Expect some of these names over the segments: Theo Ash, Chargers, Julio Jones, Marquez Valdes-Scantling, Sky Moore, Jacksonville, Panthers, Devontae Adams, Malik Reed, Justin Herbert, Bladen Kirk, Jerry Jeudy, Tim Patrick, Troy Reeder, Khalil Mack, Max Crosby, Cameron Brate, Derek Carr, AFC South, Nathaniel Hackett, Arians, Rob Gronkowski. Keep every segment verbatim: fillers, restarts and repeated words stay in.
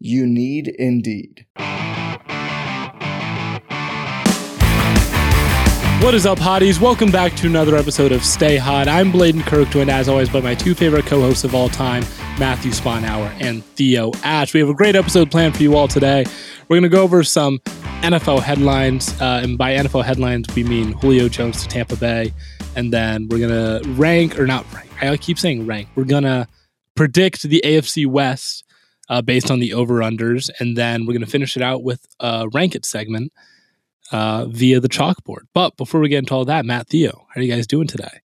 You need Indeed. What is up, hotties? Welcome back to another episode of Stay Hot. I'm Bladen Kirk, joined as always by my two favorite co-hosts of all time, Matthew Sponhauer and Theo Ash. We have a great episode planned for you all today. We're going to go over some N F L headlines, uh, and by N F L headlines, we mean Julio Jones to Tampa Bay, and then we're going to rank, or not rank, I keep saying rank, we're going to predict the A F C West Uh, based on the over-unders, and then we're going to finish it out with a uh, rank it segment uh, via the chalkboard. But before we get into all that, Matt, Theo, how are you guys doing today?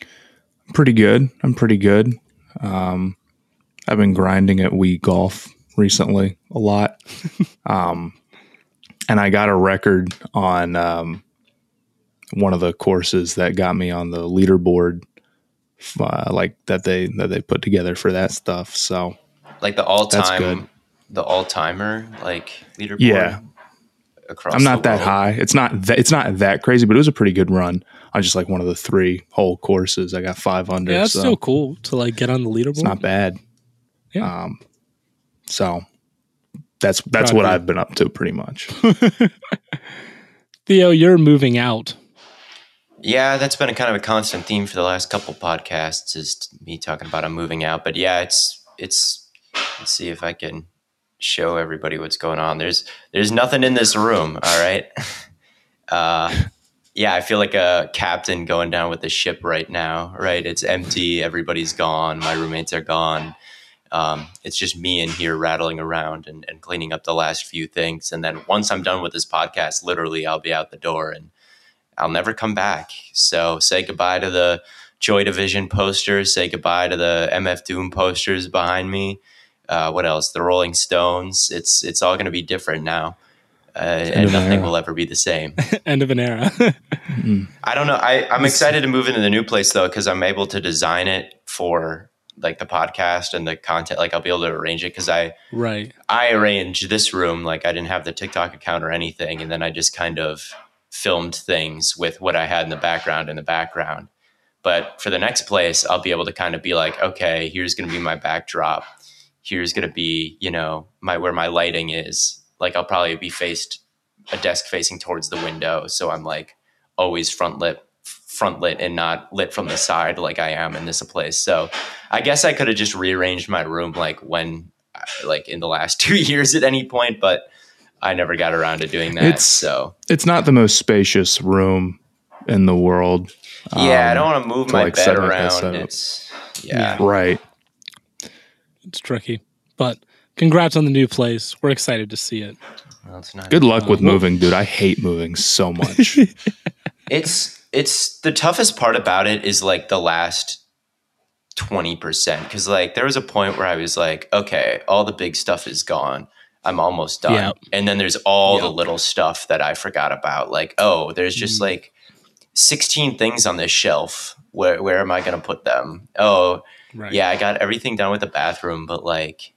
I'm pretty good. I'm pretty good. Um, I've been grinding at Wii Golf recently a lot, um, and I got a record on um, one of the courses that got me on the leaderboard, uh, like that they that they put together for that stuff. So. Like the all-time, the all-timer, like leaderboard. Yeah, across. I'm not that high. It's not. Th- it's not that crazy, but it was a pretty good run on just like one of the three whole courses. I got five under. Yeah, that's so still cool to like get on the leaderboard. It's not bad. Yeah. Um. So that's that's Probably. What I've been up to pretty much. Theo, you're moving out. Yeah, that's been a kind of a constant theme for the last couple podcasts. Is me talking about I'm moving out, but yeah, it's it's. Let's see if I can show everybody what's going on. There's there's nothing in this room, all right? Uh, yeah, I feel like a captain going down with the ship right now, right? It's empty. Everybody's gone. My roommates are gone. Um, it's just me in here rattling around and, and cleaning up the last few things. And then once I'm done with this podcast, literally I'll be out the door and I'll never come back. So say goodbye to the Joy Division posters. Say goodbye to the M F Doom posters behind me. Uh, what else? The Rolling Stones. It's it's all going to be different now, uh, and nothing will ever be the same. End of an era. mm. I don't know. I, I'm excited to move into the new place though, because I'm able to design it for like the podcast and the content. Like I'll be able to arrange it because I right I arranged this room. Like I didn't have the TikTok account or anything, and then I just kind of filmed things with what I had in the background in the background. But for the next place, I'll be able to kind of be like, okay, here's going to be my backdrop. Here's going to be, you know, my, where my lighting is. Like I'll probably be faced a desk facing towards the window. So I'm like always front lit, front lit and not lit from the side like I am in this place. So I guess I could have just rearranged my room like when, like in the last two years at any point, but I never got around to doing that. It's, so it's not the most spacious room in the world. Yeah. Um, I don't want to move to my like bed around. It's yeah. yeah. Right. It's tricky, but congrats on the new place. We're excited to see it. Well, it's not Good luck with moving, dude. I hate moving so much. it's it's the toughest part about it is like the last twenty percent because like there was a point where I was like, okay, all the big stuff is gone. I'm almost done. Yep. And then there's all yep. the little stuff that I forgot about. Like, oh, there's just mm. like sixteen things on this shelf. Where where am I going to put them? Oh, right. Yeah, I got everything done with the bathroom, but like,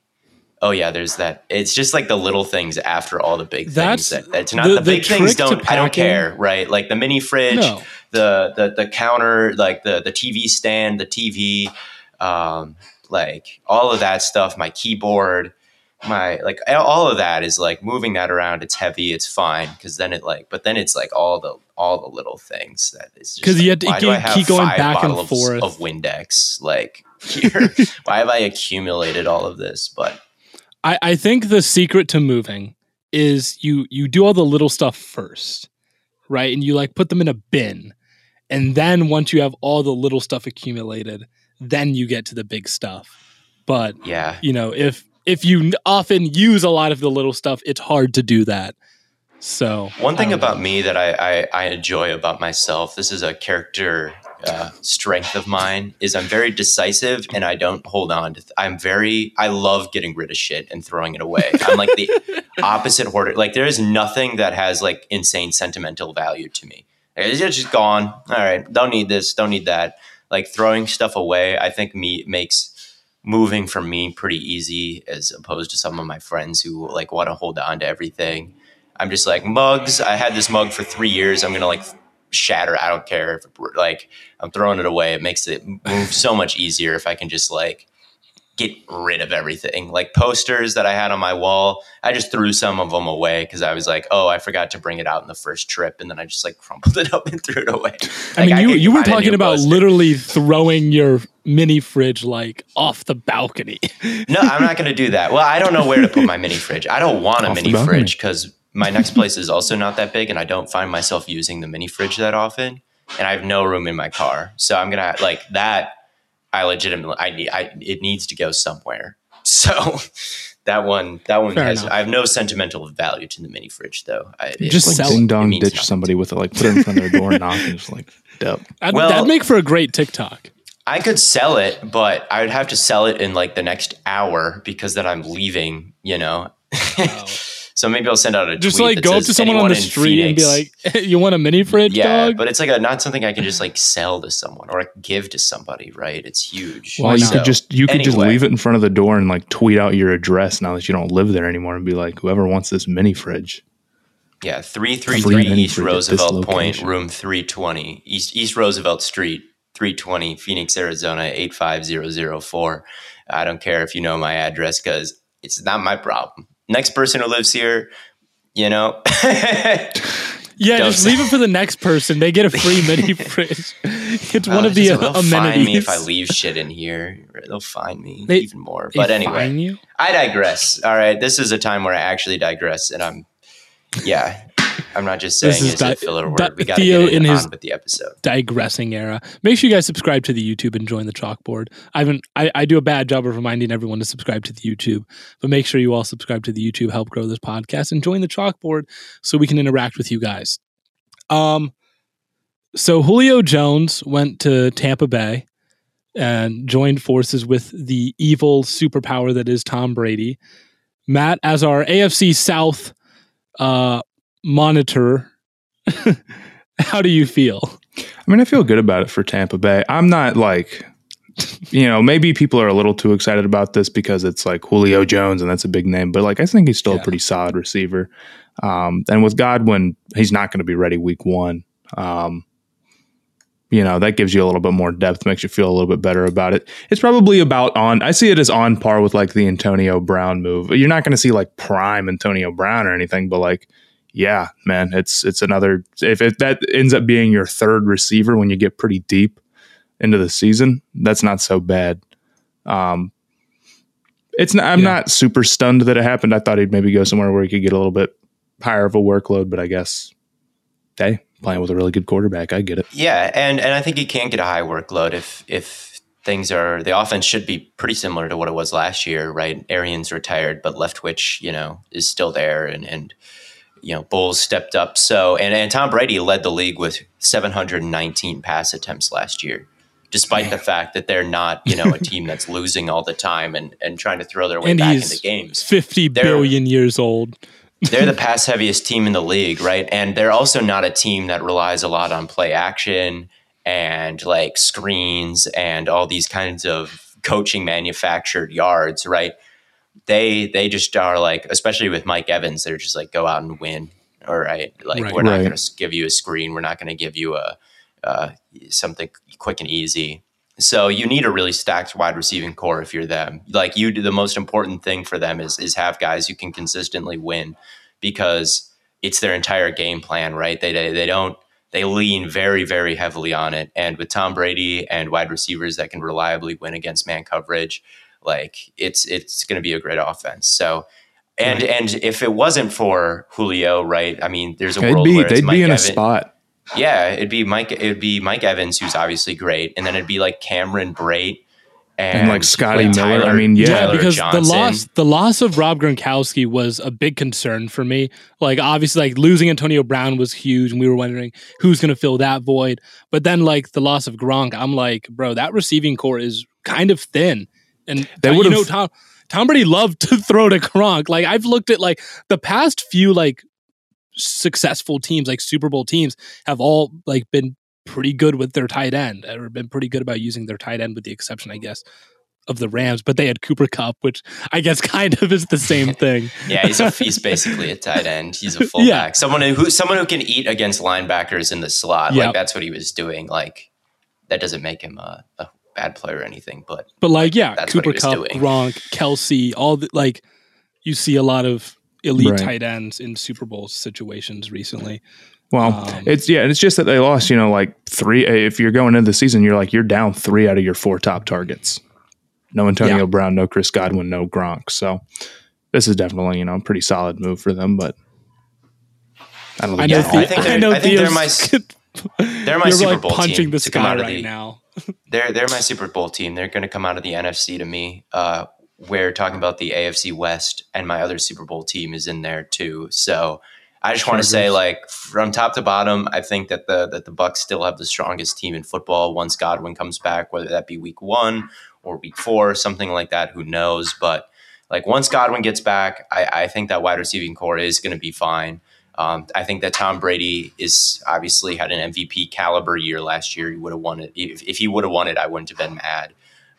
oh yeah, there's that. It's just like the little things after all the big That's, things. That, it's not the, the big the things. Don't I don't care, right? Like the mini fridge, no. the the the counter, like the the T V stand, the T V, um, like all of that stuff. My keyboard, my like all of that is like moving that around. It's heavy. It's fine because then it like, but then it's like all the all the little things that is just because like, you have to why do I have keep going five back and of, forth of Windex, like. Here. Why have I accumulated all of this? But I, I think the secret to moving is you you do all the little stuff first, right? And you like put them in a bin. And then once you have all the little stuff accumulated, then you get to the big stuff. But yeah, you know, if if you often use a lot of the little stuff, it's hard to do that. So one thing about know. me that I, I, I enjoy about myself, this is a character uh, strength of mine, is I'm very decisive and I don't hold on to. Th- I'm very I love getting rid of shit and throwing it away. I'm like the opposite hoarder. Like there is nothing that has like insane sentimental value to me. Like, it's just gone. All right, don't need this. Don't need that. Like throwing stuff away, I think me makes moving for me pretty easy as opposed to some of my friends who like want to hold on to everything. I'm just like, mugs, I had this mug for three years. I'm going to like shatter. I don't care if like I'm throwing it away. It makes it move so much easier if I can just like get rid of everything. Like posters that I had on my wall, I just threw some of them away because I was like, oh, I forgot to bring it out in the first trip. And then I just like crumpled it up and threw it away. I like, mean, I you, you were talking about poster. Literally throwing your mini fridge like off the balcony. No, I'm not going to do that. Well, I don't know where to put my mini fridge. I don't want a off mini fridge because my next place is also not that big and I don't find myself using the mini fridge that often and I have no room in my car. So I'm going to like that. I legitimately, I need, I, it needs to go somewhere. So that one, that one Fair has, enough. I have no sentimental value to the mini fridge though. I, just like ding dong ditch nothing. Somebody with it, like put it in front of their door and knock and just like, dope. I'd, well, that'd make for a great TikTok. I could sell it, but I would have to sell it in like the next hour because then I'm leaving, you know? Wow. So maybe I'll send out a just tweet like that go says, up to someone on the street Phoenix, and be like, hey, "You want a mini fridge, yeah, dog?" But it's like a, not something I can just like sell to someone or give to somebody, right? It's huge. Well, so, you could just you could anyway. just leave it in front of the door and like tweet out your address now that you don't live there anymore and be like, "Whoever wants this mini fridge." Yeah, three three three East Roosevelt Point, room three twenty, East East Roosevelt Street, three twenty, Phoenix, Arizona eight five zero zero four. I don't care if you know my address because it's not my problem. Next person who lives here, you know. Yeah, just leave it for the next person. They get a free mini fridge. It's well, one of the just, uh, they'll amenities. They'll find me if I leave shit in here. They'll find me they, even more. But anyway, I digress. All right, this is a time where I actually digress, and I'm, yeah, I'm not just saying it's di- a filler word. Di- we got to get in his on with the episode. Digressing era. Make sure you guys subscribe to the YouTube and join the chalkboard. I haven't. I, I do a bad job of reminding everyone to subscribe to the YouTube, but make sure you all subscribe to the YouTube, help grow this podcast, and join the chalkboard so we can interact with you guys. Um, so Julio Jones went to Tampa Bay and joined forces with the evil superpower that is Tom Brady. Matt, as our A F C South uh. monitor, how do you feel? I mean, I feel good about it for Tampa Bay. I'm not like, you know, maybe people are a little too excited about this because it's like Julio Jones and that's a big name, but like I think he's still yeah. a pretty solid receiver. Um, and with Godwin, he's not going to be ready week one. Um, you know, that gives you a little bit more depth, makes you feel a little bit better about it. It's probably about on, I see it as on par with like the Antonio Brown move. You're not going to see like prime Antonio Brown or anything, but like, yeah, man, it's it's another if, if that ends up being your third receiver when you get pretty deep into the season, that's not so bad. Um, it's not, I'm yeah. not super stunned that it happened. I thought he'd maybe go somewhere where he could get a little bit higher of a workload, but I guess, hey, playing with a really good quarterback, I get it. Yeah, and and I think he can get a high workload if if things are the offense should be pretty similar to what it was last year, right? Arians retired, but Leftwich, you know, is still there and and. You know, Bulls stepped up. So, and, and Tom Brady led the league with seven hundred nineteen pass attempts last year, despite the fact that they're not, you know, a team that's losing all the time and, and trying to throw their way and back into games. fifty they're, billion years old. They're the pass heaviest team in the league, right? And they're also not a team that relies a lot on play action and like screens and all these kinds of coaching manufactured yards, right? They they just are like, especially with Mike Evans, they're just like, go out and win. All right. Like, right, we're not right. going to give you a screen. We're not going to give you a uh, something quick and easy. So you need a really stacked wide receiving core if you're them. Like you do the most important thing for them is, is have guys who can consistently win because it's their entire game plan, right? They, they, they don't, they lean very, very heavily on it. And with Tom Brady and wide receivers that can reliably win against man coverage, like it's it's going to be a great offense. So And right. and if it wasn't for Julio, right? I mean, there's a they'd world be, where it's they'd Mike be in Evans. a spot. Yeah, it'd be Mike. It'd be Mike Evans, who's obviously great, and then it'd be like Cameron Brate and, and like Scotty like Miller. Tyler, I mean, yeah, Tyler because Johnson. the loss, the loss of Rob Gronkowski was a big concern for me. Like, obviously, like losing Antonio Brown was huge, and we were wondering who's going to fill that void. But then, like the loss of Gronk, I'm like, bro, that receiving core is kind of thin, and they would have. You know, Tom, Tom Brady loved to throw to Gronk. Like, I've looked at like the past few like successful teams, like Super Bowl teams, have all like been pretty good with their tight end, or been pretty good about using their tight end, with the exception, I guess, of the Rams. But they had Cooper Kupp, which I guess kind of is the same thing. yeah, he's a, he's basically a tight end. He's a fullback, yeah. someone who someone who can eat against linebackers in the slot. Yep. Like that's what he was doing. Like that doesn't make him a. a bad player or anything, but but like yeah, Cooper Kupp, Gronk, Kelsey, all the, like you see a lot of elite right. tight ends in Super Bowl situations recently. Well, um, it's yeah, and it's just that they lost. You know, like three. If you're going into the season, you're like you're down three out of your four top targets. No Antonio yeah. Brown, no Chris Godwin, no Gronk. So this is definitely you know a pretty solid move for them, but I don't think. I know, the, I think, I know I think they're my they're my you're Super like Bowl punching team the sky to come out right of the, now. They're they're my Super Bowl team. They're going to come out of the N F C to me. Uh, we're talking about the A F C West, and my other Super Bowl team is in there too. So I just want to say, like from top to bottom, I think that the that the Bucs still have the strongest team in football once Godwin comes back, whether that be Week One or Week Four, something like that. Who knows? But like once Godwin gets back, I, I think that wide receiving core is going to be fine. Um, I think that Tom Brady is obviously had an M V P caliber year last year. He would have won it. If, if he would have won it, I wouldn't have been mad.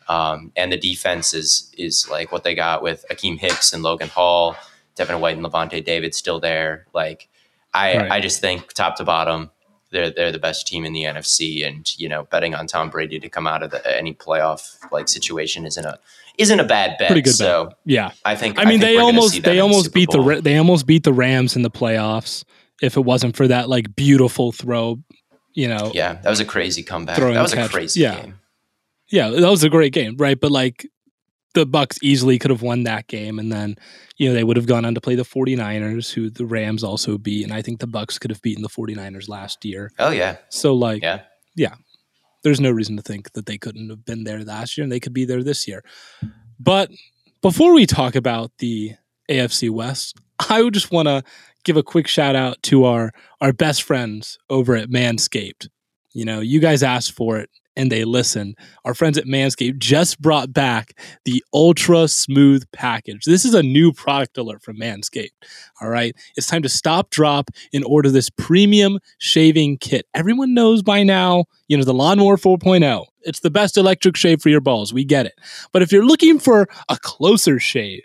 Um, and the defense is, is like what they got with Akeem Hicks and Logan Hall, Devin White and Levante David still there. Like I, right. I just think top to bottom, they're, they're the best team in the N F C, and, you know, betting on Tom Brady to come out of the, any playoff like situation isn't a, isn't a bad bet. Pretty good so bet. Yeah. I think I mean I think they almost they almost beat Bowl. the they almost beat the Rams in the playoffs if it wasn't for that like beautiful throw, you know. Yeah, that was a crazy comeback. That was catch. a crazy yeah. game. Yeah, that was a great game, right? But like the Bucs easily could have won that game, and then, you know, they would have gone on to play the forty-niners, who the Rams also beat, and I think the Bucs could have beaten the forty-niners last year. Oh yeah. So like yeah. yeah. There's no reason to think that they couldn't have been there last year, and they could be there this year. But before we talk about the A F C West, I would just want to give a quick shout out to our, our best friends over at Manscaped. You know, you guys asked for it and they listened. Our friends at Manscaped just brought back the Ultra Smooth Package. This is a new product alert from Manscaped. All right. It's time to stop, drop, and order this premium shaving kit. Everyone knows by now, you know, the Lawnmower four point oh. It's the best electric shave for your balls. We get it. But if you're looking for a closer shave,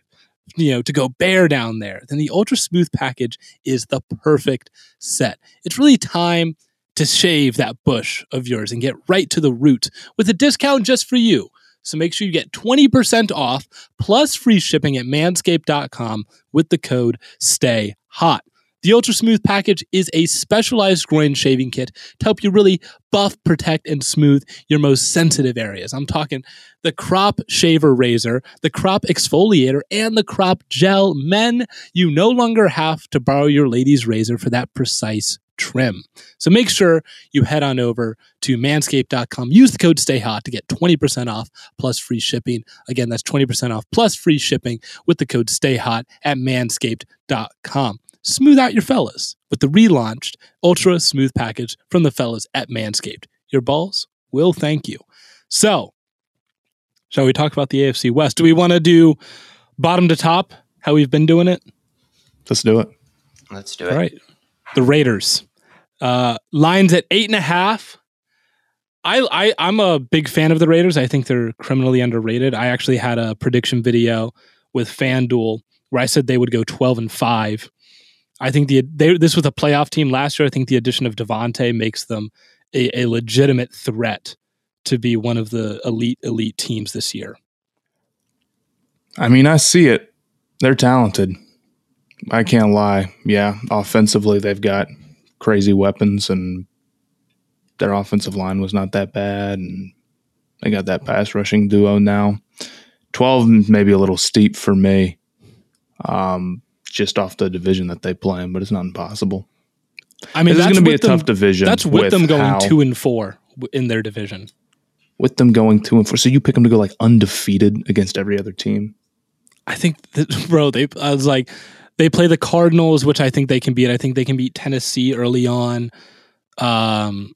you know, to go bare down there, then the Ultra Smooth Package is the perfect set. It's really time to shave that bush of yours and get right to the root with a discount just for you. So make sure you get twenty percent off plus free shipping at manscaped dot com with the code STAYHOT. The Ultra Smooth Package is a specialized groin shaving kit to help you really buff, protect, and smooth your most sensitive areas. I'm talking the crop shaver razor, the crop exfoliator, and the crop gel. Men, you no longer have to borrow your lady's razor for that precise trim. So make sure you head on over to manscaped dot com. Use the code STAYHOT to get twenty percent off plus free shipping. Again, that's twenty percent off plus free shipping with the code STAYHOT at manscaped dot com. Smooth out your fellas with the relaunched Ultra Smooth Package from the fellas at Manscaped. Your balls will thank you. So, shall we talk about the A F C West? Do we want to do bottom to top, how we've been doing it? Let's do it. Let's do it. All right. The Raiders. Uh, lines at eight and a half. I, I, I'm a big fan of the Raiders. I think they're criminally underrated. I actually had a prediction video with FanDuel where I said they would go twelve and five. I think the they, this was a playoff team last year. I think the addition of Devontae makes them a, a legitimate threat to be one of the elite, elite teams this year. I mean, I see it. They're talented. I can't lie. Yeah, offensively, they've got crazy weapons, and their offensive line was not that bad, and they got that pass rushing duo now. twelve maybe a little steep for me. Um, just off the division that they play in, but it's not impossible. I mean, that's going to be a them, tough division. That's with, with them going how, two and four in their division. With them going two and four, so you pick them to go like undefeated against every other team. I think, that, bro. They, I was like, they play the Cardinals, which I think they can beat. I think they can beat Tennessee early on. Um,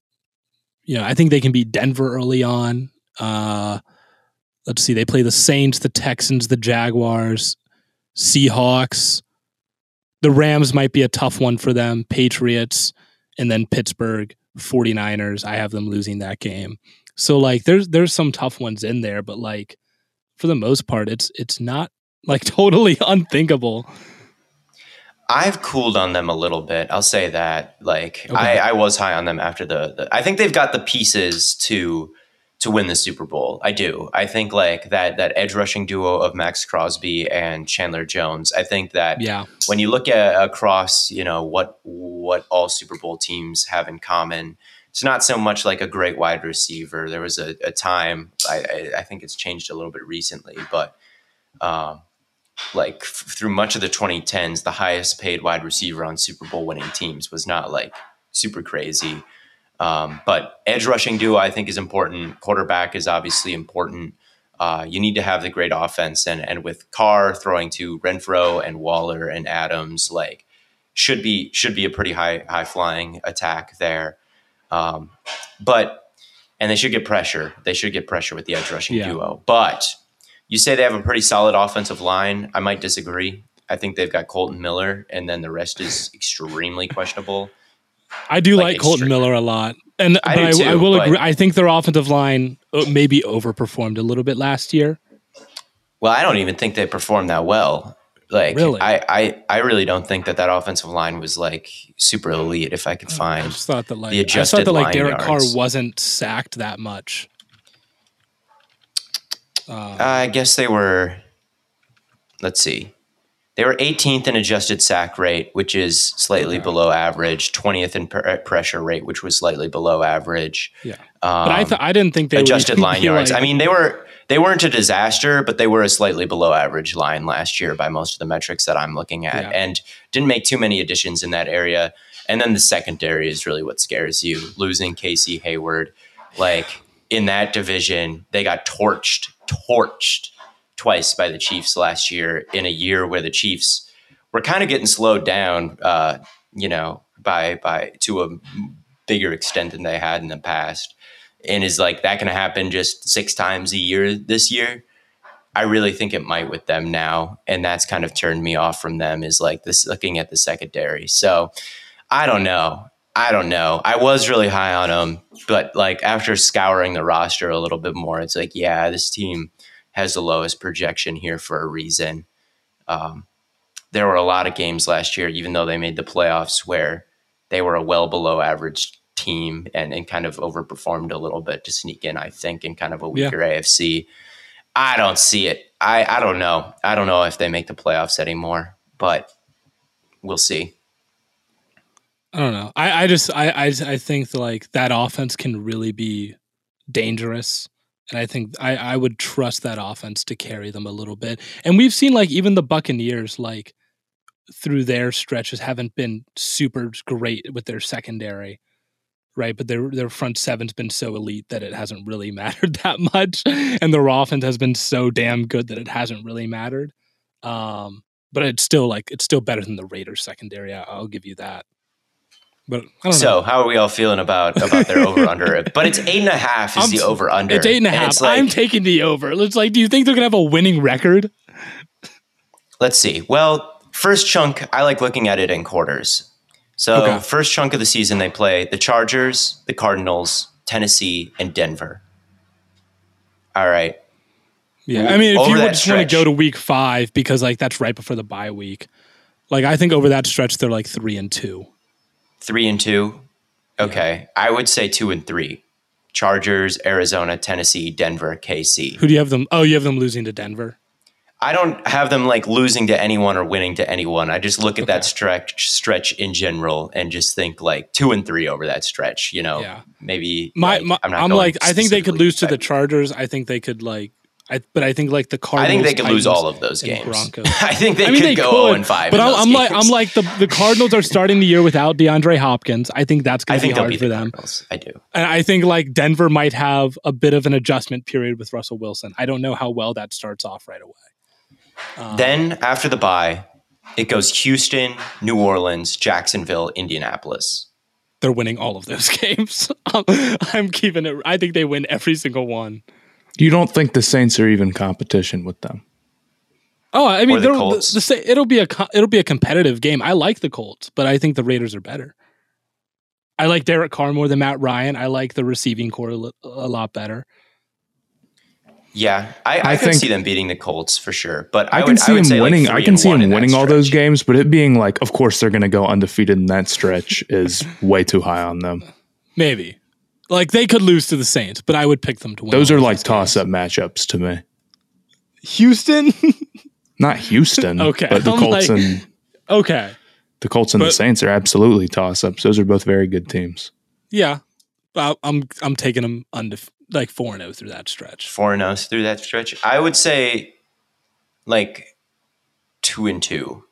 you know, I think they can beat Denver early on. Uh, let's see, they play the Saints, the Texans, the Jaguars, Seahawks. The Rams might be a tough one for them, Patriots, and then Pittsburgh, 49ers. I have them losing that game. So, like, there's there's some tough ones in there, but, like, for the most part, it's it's not, like, totally unthinkable. I've cooled on them a little bit. I'll say that. Like, okay. I, I was high on them after the, the... I think they've got the pieces to to win the Super Bowl. I do. I think, like, that that edge-rushing duo of Max Crosby and Chandler Jones, I think that yeah. when you look at across, you know, what what all Super Bowl teams have in common, it's not so much like a great wide receiver. There was a, a time, I, I, I think it's changed a little bit recently, but... Um, like f- through much of the twenty tens, the highest paid wide receiver on Super Bowl winning teams was not like super crazy. Um, but edge rushing duo, I think, is important. Quarterback is obviously important. Uh, you need to have the great offense. And, and with Carr throwing to Renfro and Waller and Adams, like should be, should be a pretty high, high flying attack there. Um, but, and they should get pressure. They should get pressure with the edge rushing yeah. duo, but you say they have a pretty solid offensive line. I might disagree. I think they've got Colton Miller, and then the rest is extremely questionable. I do like, like Colton extreme. Miller a lot. And I, but do I, too, I will but agree. I think their offensive line maybe overperformed a little bit last year. Well, I don't even think they performed that well. Like, really? I, I, I really don't think that that offensive line was like super elite if I could find I just thought that, like, the adjusted I thought that, like, Derek Carr wasn't sacked that much. Um, I guess they were, let's see, they were eighteenth in adjusted sack rate, which is slightly okay. below average, twentieth in per- pressure rate, which was slightly below average. Yeah, um, but I th- I didn't think they adjusted were, line yards. Like, I mean, they were they weren't a disaster, but they were a slightly below average line last year by most of the metrics that I'm looking at, yeah. and didn't make too many additions in that area. And then the secondary is really what scares you, losing Casey Hayward, like. In that division, they got torched, torched twice by the Chiefs last year in a year where the Chiefs were kind of getting slowed down, uh, you know, by by to a bigger extent than they had in the past. And is like that going to happen just six times a year this year? I really think it might with them now. And that's kind of turned me off from them is like this looking at the secondary. So I don't know. I don't know. I was really high on them, but like after scouring the roster a little bit more, it's like, yeah, this team has the lowest projection here for a reason. Um, there were a lot of games last year, even though they made the playoffs, where they were a well below average team and, and kind of overperformed a little bit to sneak in, I think, in kind of a weaker yeah. A F C. I don't see it. I, I don't know. I don't know if they make the playoffs anymore, but we'll see. I don't know. I, I just I, I I think like that offense can really be dangerous, and I think I, I would trust that offense to carry them a little bit. And we've seen like even the Buccaneers like through their stretches haven't been super great with their secondary, right? But their their front seven's been so elite that it hasn't really mattered that much, and their offense has been so damn good that it hasn't really mattered. Um, but it's still like it's still better than the Raiders secondary. I, I'll give you that. But I don't so know. How are we all feeling about, about their over-under? But it's eight and a half is I'm, the over-under. It's eight and a half. And it's like, I'm taking the over. It's like, do you think they're going to have a winning record? Let's see. Well, first chunk, I like looking at it in quarters. So okay. first chunk of the season, they play the Chargers, the Cardinals, Tennessee, and Denver. All right. Yeah, Ooh, I mean, if you would just want to go to week five, because like that's right before the bye week. Like I think over that stretch, they're like three and two. Three and two. Okay. Yeah. I would say two and three. Chargers, Arizona, Tennessee, Denver, K C. Who do you have them? Oh, you have them losing to Denver? I don't have them like losing to anyone or winning to anyone. I just look at okay. that stretch stretch in general and just think like two and three over that stretch, you know, yeah. maybe. My, like, my, I'm, not I'm like, I think they could lose to the Chargers. I think they could like, I, but I think like the Cardinals. I think they could Titans lose all of those games. I think they I mean, could they go could, zero and five. But in I'm, those I'm games. like, I'm like the, the Cardinals are starting the year without DeAndre Hopkins. I think that's going to be hard be for the them. Cardinals. I do. And I think like Denver might have a bit of an adjustment period with Russell Wilson. I don't know how well that starts off right away. Um, then after the bye, it goes Houston, New Orleans, Jacksonville, Indianapolis. They're winning all of those games. I'm keeping it. I think they win every single one. You don't think the Saints are even competition with them? Oh, I mean, the the, the Sa- it'll be a it'll be a competitive game. I like the Colts, but I think the Raiders are better. I like Derek Carr more than Matt Ryan. I like the receiving core a lot better. Yeah, I, I, I can see them beating the Colts for sure. But I, I can would, see I would him winning. Like I can see him winning all those games, but it being like, of course, they're going to go undefeated in that stretch is way too high on them. Maybe. Like, they could lose to the Saints, but I would pick them to win. Those are like toss-up matchups to me. Houston? Not Houston. Okay. But the I'm Colts like, and okay. The Colts and but, the Saints are absolutely toss-ups. Those are both very good teams. Yeah. I'm I'm taking them undef- like four and oh through that stretch. four and oh through that stretch. I would say like two and two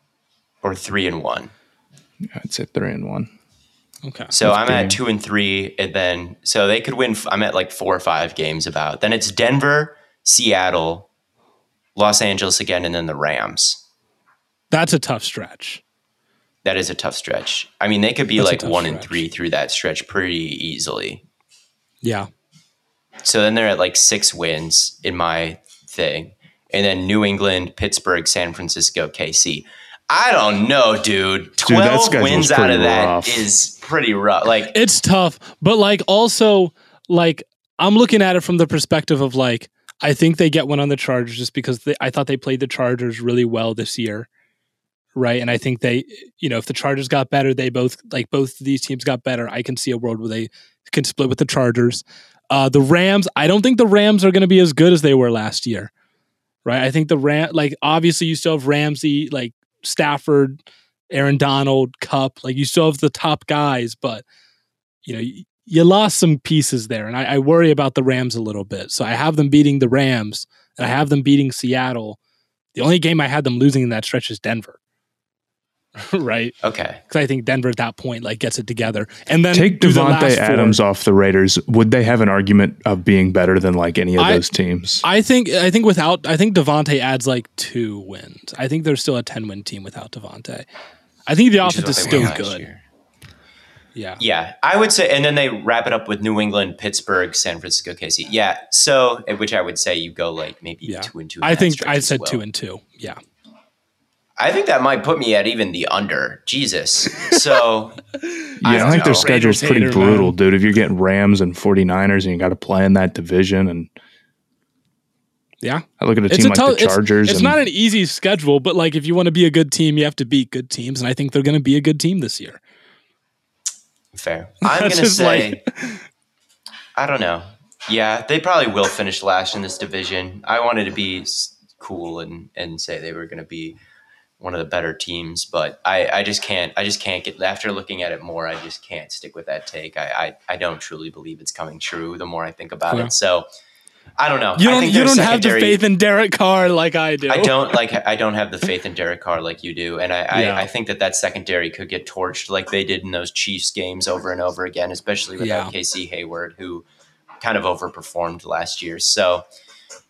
or three and one. I'd say three and one. Okay. So That's I'm three. At two and three, and then so they could win. F- I'm at like four or five games about. Then it's Denver, Seattle, Los Angeles again, and then the Rams. That's a tough stretch. That is a tough stretch. I mean, they could be That's like one stretch. and three through that stretch pretty easily. Yeah. So then they're at like six wins in my thing, and then New England, Pittsburgh, San Francisco, K C. I don't know, dude. Twelve dude, wins out of that rough. is pretty rough. Like it's tough, but like also like I'm looking at it from the perspective of like I think they get one on the Chargers just because they, I thought they played the Chargers really well this year, right? And I think they, you know, if the Chargers got better, they both like both of these teams got better. I can see a world where they can split with the Chargers. Uh, the Rams, I don't think the Rams are going to be as good as they were last year, right? I think the Ram, like obviously you still have Ramsey, like. Stafford, Aaron Donald, Cup, like you still have the top guys, but you know, you, you lost some pieces there. And I, I worry about the Rams a little bit. So I have them beating the Rams and I have them beating Seattle. The only game I had them losing in that stretch is Denver. Right? Okay. Because I think Denver at that point like gets it together. And then take Devontae Adams four. off the Raiders. Would they have an argument of being better than like any of I, those teams? I think I think without I think Devontae adds like two wins. I think they're still a ten win team without Devontae. I think the offense is, is still good. Year. Yeah. Yeah. I would say, and then they wrap it up with New England, Pittsburgh, San Francisco, K C. Yeah. So which I would say you go like maybe yeah. two and two. I think I said well. two and two. Yeah. I think that might put me at even the under. Jesus. So yeah, I, I think know. their schedule's Raiders pretty brutal, man. Dude. If you're getting Rams and forty-niners and you got to play in that division and yeah, I look at a it's team a like t- the Chargers. It's, it's and, not an easy schedule, but like if you want to be a good team, you have to beat good teams. And I think they're going to be a good team this year. Fair. I'm going to say, like, I don't know. Yeah, they probably will finish last in this division. I wanted to be cool and, and say they were going to be one of the better teams, but I, I just can't, I just can't get, after looking at it more, I just can't stick with that take. I, I, I don't truly believe it's coming true the more I think about yeah. it. So I don't know. You don't, I think you don't have the faith in Derek Carr like I do. I don't like, I don't have the faith in Derek Carr like you do. And I, yeah. I, I think that that secondary could get torched like they did in those Chiefs games over and over again, especially without yeah. Casey Hayward, who kind of overperformed last year. So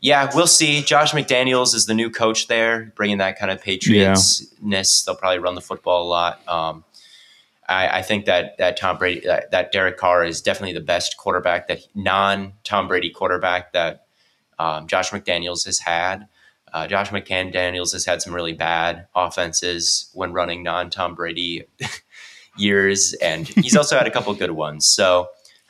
yeah, we'll see. Josh McDaniels is the new coach there, bringing that kind of Patriots-ness. Yeah. They'll probably run the football a lot. Um, I, I think that that Tom Brady, that, that Derek Carr is definitely the best quarterback, that non-Tom Brady quarterback that um, Josh McDaniels has had. Uh, Josh McDaniels has had some really bad offenses when running non-Tom Brady years, and he's also had a couple good ones. So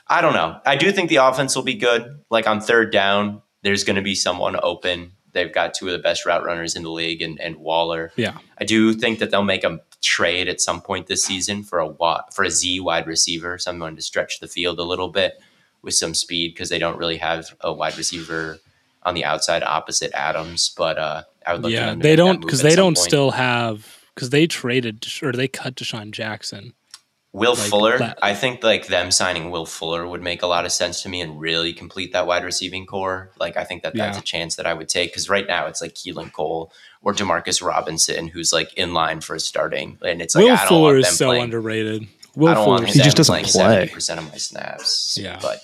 I don't know. I do think the offense will be good. Like on third down, there's going to be someone open. They've got two of the best route runners in the league and, and Waller. Yeah. I do think that they'll make a trade at some point this season for a for a Z wide receiver, someone to stretch the field a little bit with some speed because they don't really have a wide receiver on the outside opposite Adams. But uh, I would look yeah, at them to they don't because they don't point. still have because they traded or they cut Deshaun Jackson. Will like Fuller. That. I think like them signing Will Fuller would make a lot of sense to me and really complete that wide receiving core. Like I think that that's yeah. a chance that I would take, because right now it's like Keelan Cole or Demarcus Robinson, who's like in line for a starting. And it's like, Will I don't Fuller want them is so playing. underrated. Will I don't Fuller. Want he just doesn't play seventy percent of my snaps. Yeah. But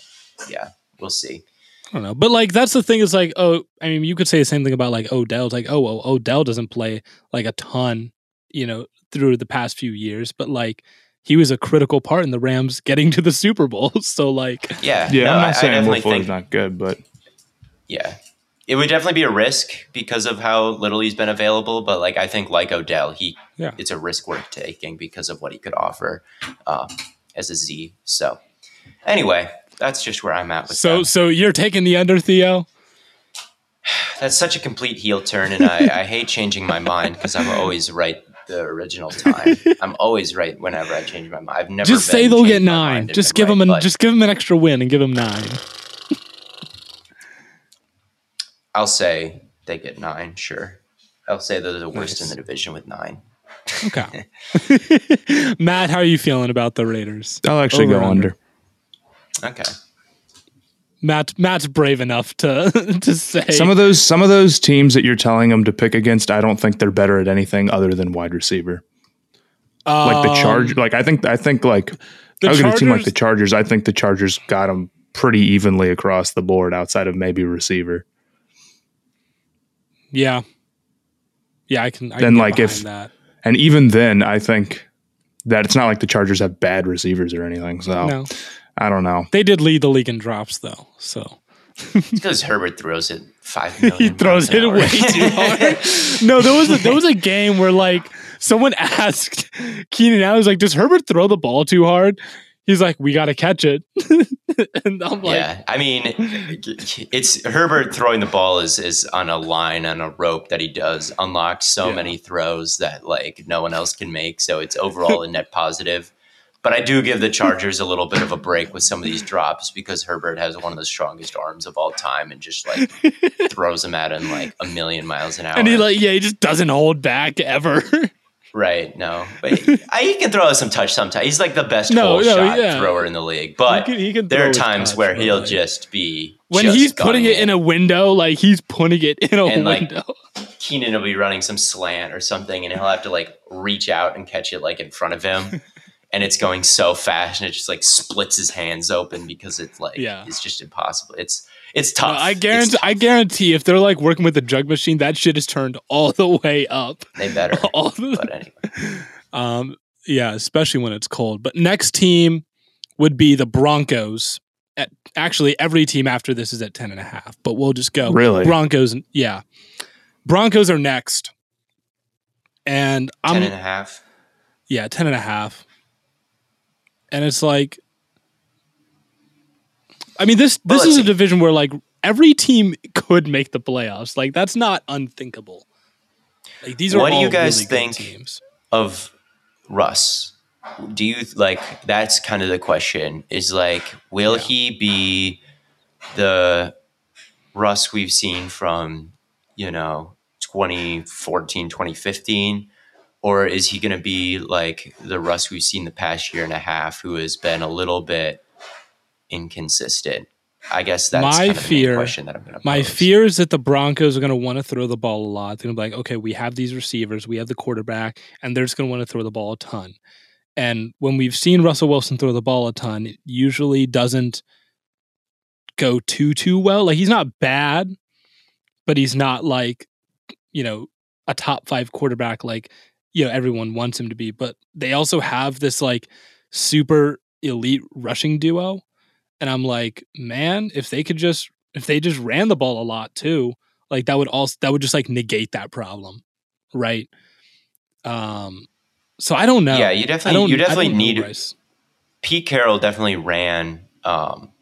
yeah, we'll see. I don't know. But like, that's the thing is like, oh, I mean, you could say the same thing about like Odell. It's like, oh, well, Odell doesn't play like a ton, you know, through the past few years, but like he was a critical part in the Rams getting to the Super Bowl. So like, yeah, yeah, no, I'm not I, saying Will Fuller's not good, but yeah, it would definitely be a risk because of how little he's been available. But like, I think like Odell, he, yeah. it's a risk worth taking because of what he could offer uh, as a Z. So anyway, that's just where I'm at with so, that. So you're taking the under, Theo? That's such a complete heel turn, and I, I hate changing my mind because I'm always right the original time. I'm always right whenever I change my mind. I've never just say they'll get nine. Just give right, them an just give them an extra win and give them nine. I'll say they get nine. Sure, I'll say they're the worst nice. in the division with nine. Okay, Matt, how are you feeling about the Raiders? I'll actually Over go under. under. Okay. Matt, Matt's brave enough to to say some of those some of those teams that you're telling them to pick against. I don't think they're better at anything other than wide receiver. Um, like the Chargers, like I think I think like I was going to team like the Chargers. I think the Chargers got them pretty evenly across the board, outside of maybe receiver. Yeah, yeah, I can. I then can like if that. And even then, I think that it's not like the Chargers have bad receivers or anything. So. No. I don't know. They did lead the league in drops, though. So it's because Herbert throws it five million. He throws it way too hard. No, there was a, there was a game where like someone asked Keenan Allen, was like, "Does Herbert throw the ball too hard?" He's like, "We got to catch it." And I'm like, "Yeah, I mean, it's Herbert throwing the ball is is on a line on a rope that he does unlock so yeah. many throws that like no one else can make. So it's overall a net positive." But I do give the Chargers a little bit of a break with some of these drops because Herbert has one of the strongest arms of all time and just like throws them at him like a million miles an hour. And he like, yeah, he just doesn't hold back ever. Right. No, but he, I, he can throw us some touch sometimes. He's like the best no, no, shot yeah. thrower in the league, but he can, he can there are times touch, where he'll like, just be when just he's putting it in a window, like he's putting it in a and window. Like, Keenan will be running some slant or something and he'll have to like reach out and catch it like in front of him. And it's going so fast, and it just like splits his hands open because it's like yeah. it's just impossible. It's it's tough. No, I guarantee. Tough. I guarantee if they're like working with a jug machine, that shit is turned all the way up. They better. All the, but anyway, um, yeah, especially when it's cold. But next team would be the Broncos. At, actually, every team after this is at ten and a half. But we'll just go really Broncos. Yeah, Broncos are next, and I'm ten and a half. Yeah, ten and a half. And it's like, I mean, this this is a division where like every team could make the playoffs. Like that's not unthinkable. Like these are all really good teams. What do you guys think of Russ? Do you like that's kind of the question? Is like, will he be the Russ we've seen from, you know, twenty fourteen, twenty fifteen? Or is he going to be like the Russ we've seen the past year and a half who has been a little bit inconsistent? I guess that's my kind of fear, the question that I'm going to My pose. fear is that the Broncos are going to want to throw the ball a lot. They're going to be like, okay, we have these receivers, we have the quarterback, and they're just going to want to throw the ball a ton. And when we've seen Russell Wilson throw the ball a ton, it usually doesn't go too, too well. Like he's not bad, but he's not like, you know, a top five quarterback like you know, everyone wants him to be, but they also have this like super elite rushing duo. And I'm like, man, if they could just, if they just ran the ball a lot too, like that would also, that would just like negate that problem. Right. Um, so I don't know. Yeah. You definitely, you definitely need Pete Carroll definitely ran, um,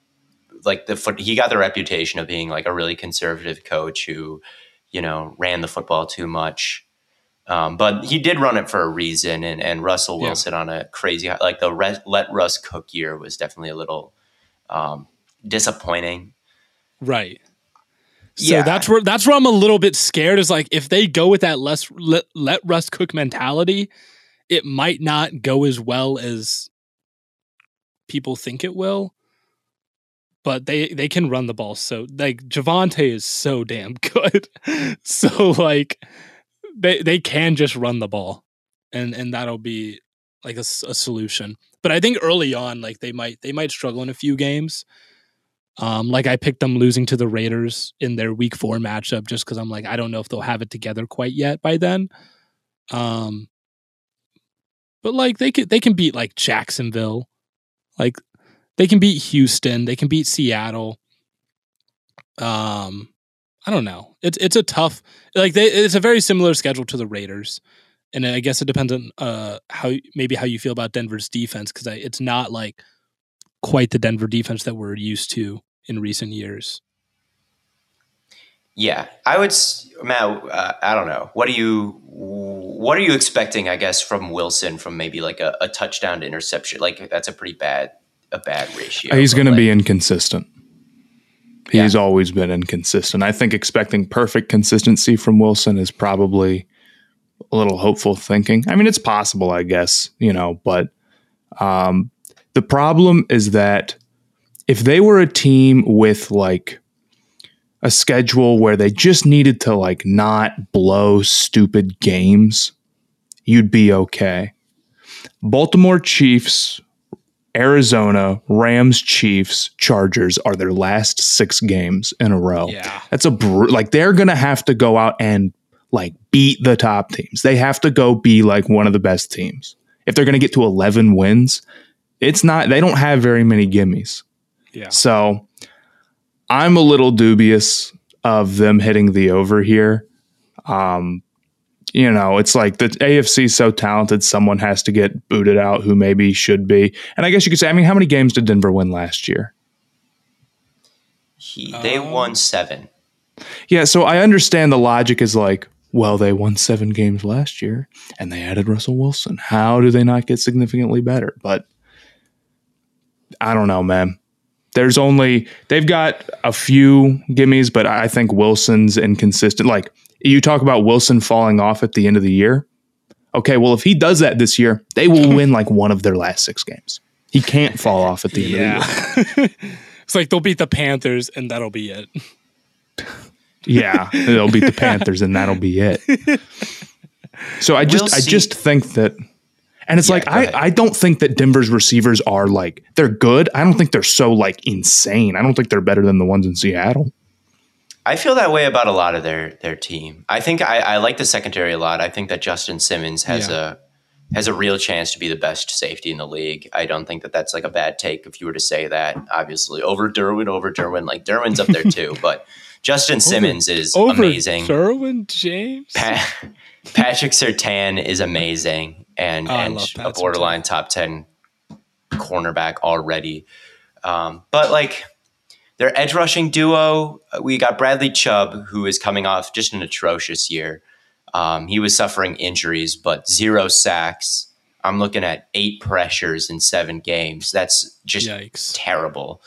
like the he got the reputation of being like a really conservative coach who, you know, ran the football too much. Um, but he did run it for a reason, and, and Russell Wilson yeah. on a crazy – like the res, let Russ cook year was definitely a little um, disappointing. Right. So yeah. that's where that's where I'm a little bit scared is like if they go with that less, let, let Russ cook mentality, it might not go as well as people think it will, but they, they can run the ball. So like Javonte is so damn good. So like they, they can just run the ball, and, and that'll be like a, a solution. But I think early on, like they might, they might struggle in a few games. Um, like I picked them losing to the Raiders in their week four matchup, just cause I'm like, I don't know if they'll have it together quite yet by then. Um, But like they can, they can beat like Jacksonville, like they can beat Houston, they can beat Seattle. Um, I don't know. It's it's a tough like they it's a very similar schedule to the Raiders, and I guess it depends on uh how maybe how you feel about Denver's defense, because it's not like quite the Denver defense that we're used to in recent years. Yeah, I would, Matt. Uh, I don't know. What do you, what are you expecting? I guess from Wilson, from maybe like a, a touchdown to interception. Like that's a pretty bad, a bad ratio. He's going like, to be inconsistent. He's yeah. always been inconsistent. I think expecting perfect consistency from Wilson is probably a little hopeful thinking. I mean, it's possible, I guess, you know. But um, the problem is that if they were a team with like a schedule where they just needed to like not blow stupid games, you'd be okay. Baltimore Chiefs, Arizona, Rams, Chiefs, Chargers are their last six games in a row. Yeah. That's a br- like they're going to have to go out and like beat the top teams. They have to go be like one of the best teams. If they're going to get to eleven wins, it's not, they don't have very many gimmies. Yeah. So I'm a little dubious of them hitting the over here. Um, you know, it's like the A F C is so talented, someone has to get booted out who maybe should be. And I guess you could say, I mean, how many games did Denver win last year? He, they um, won seven. Yeah, so I understand the logic is like, well, they won seven games last year, and they added Russell Wilson. How do they not get significantly better? But I don't know, man. There's only, they've got a few gimmies, but I think Wilson's inconsistent. Like you talk about Wilson falling off at the end of the year. Okay, well, if he does that this year, they will win like one of their last six games. He can't fall off at the end yeah. of the year. It's like they'll beat the Panthers and that'll be it. Yeah, they'll beat the Panthers and that'll be it. So I just, we'll I just think that. And it's yeah, like, I, I don't think that Denver's receivers are like, they're good. I don't think they're so like insane. I don't think they're better than the ones in Seattle. I feel that way about a lot of their their team. I think I, I like the secondary a lot. I think that Justin Simmons has yeah. a has a real chance to be the best safety in the league. I don't think that that's like a bad take if you were to say that, obviously. Over Derwin, over Derwin. Like Derwin's up there too, but Justin over, Simmons is over amazing. Derwin James? Pa- Patrick Surtain is amazing. and, oh, and a borderline top ten cornerback already. Um, but like their edge rushing duo, we got Bradley Chubb, who is coming off just an atrocious year. Um, he was suffering injuries, but zero sacks. I'm looking at eight pressures in seven games. That's just Yikes. terrible.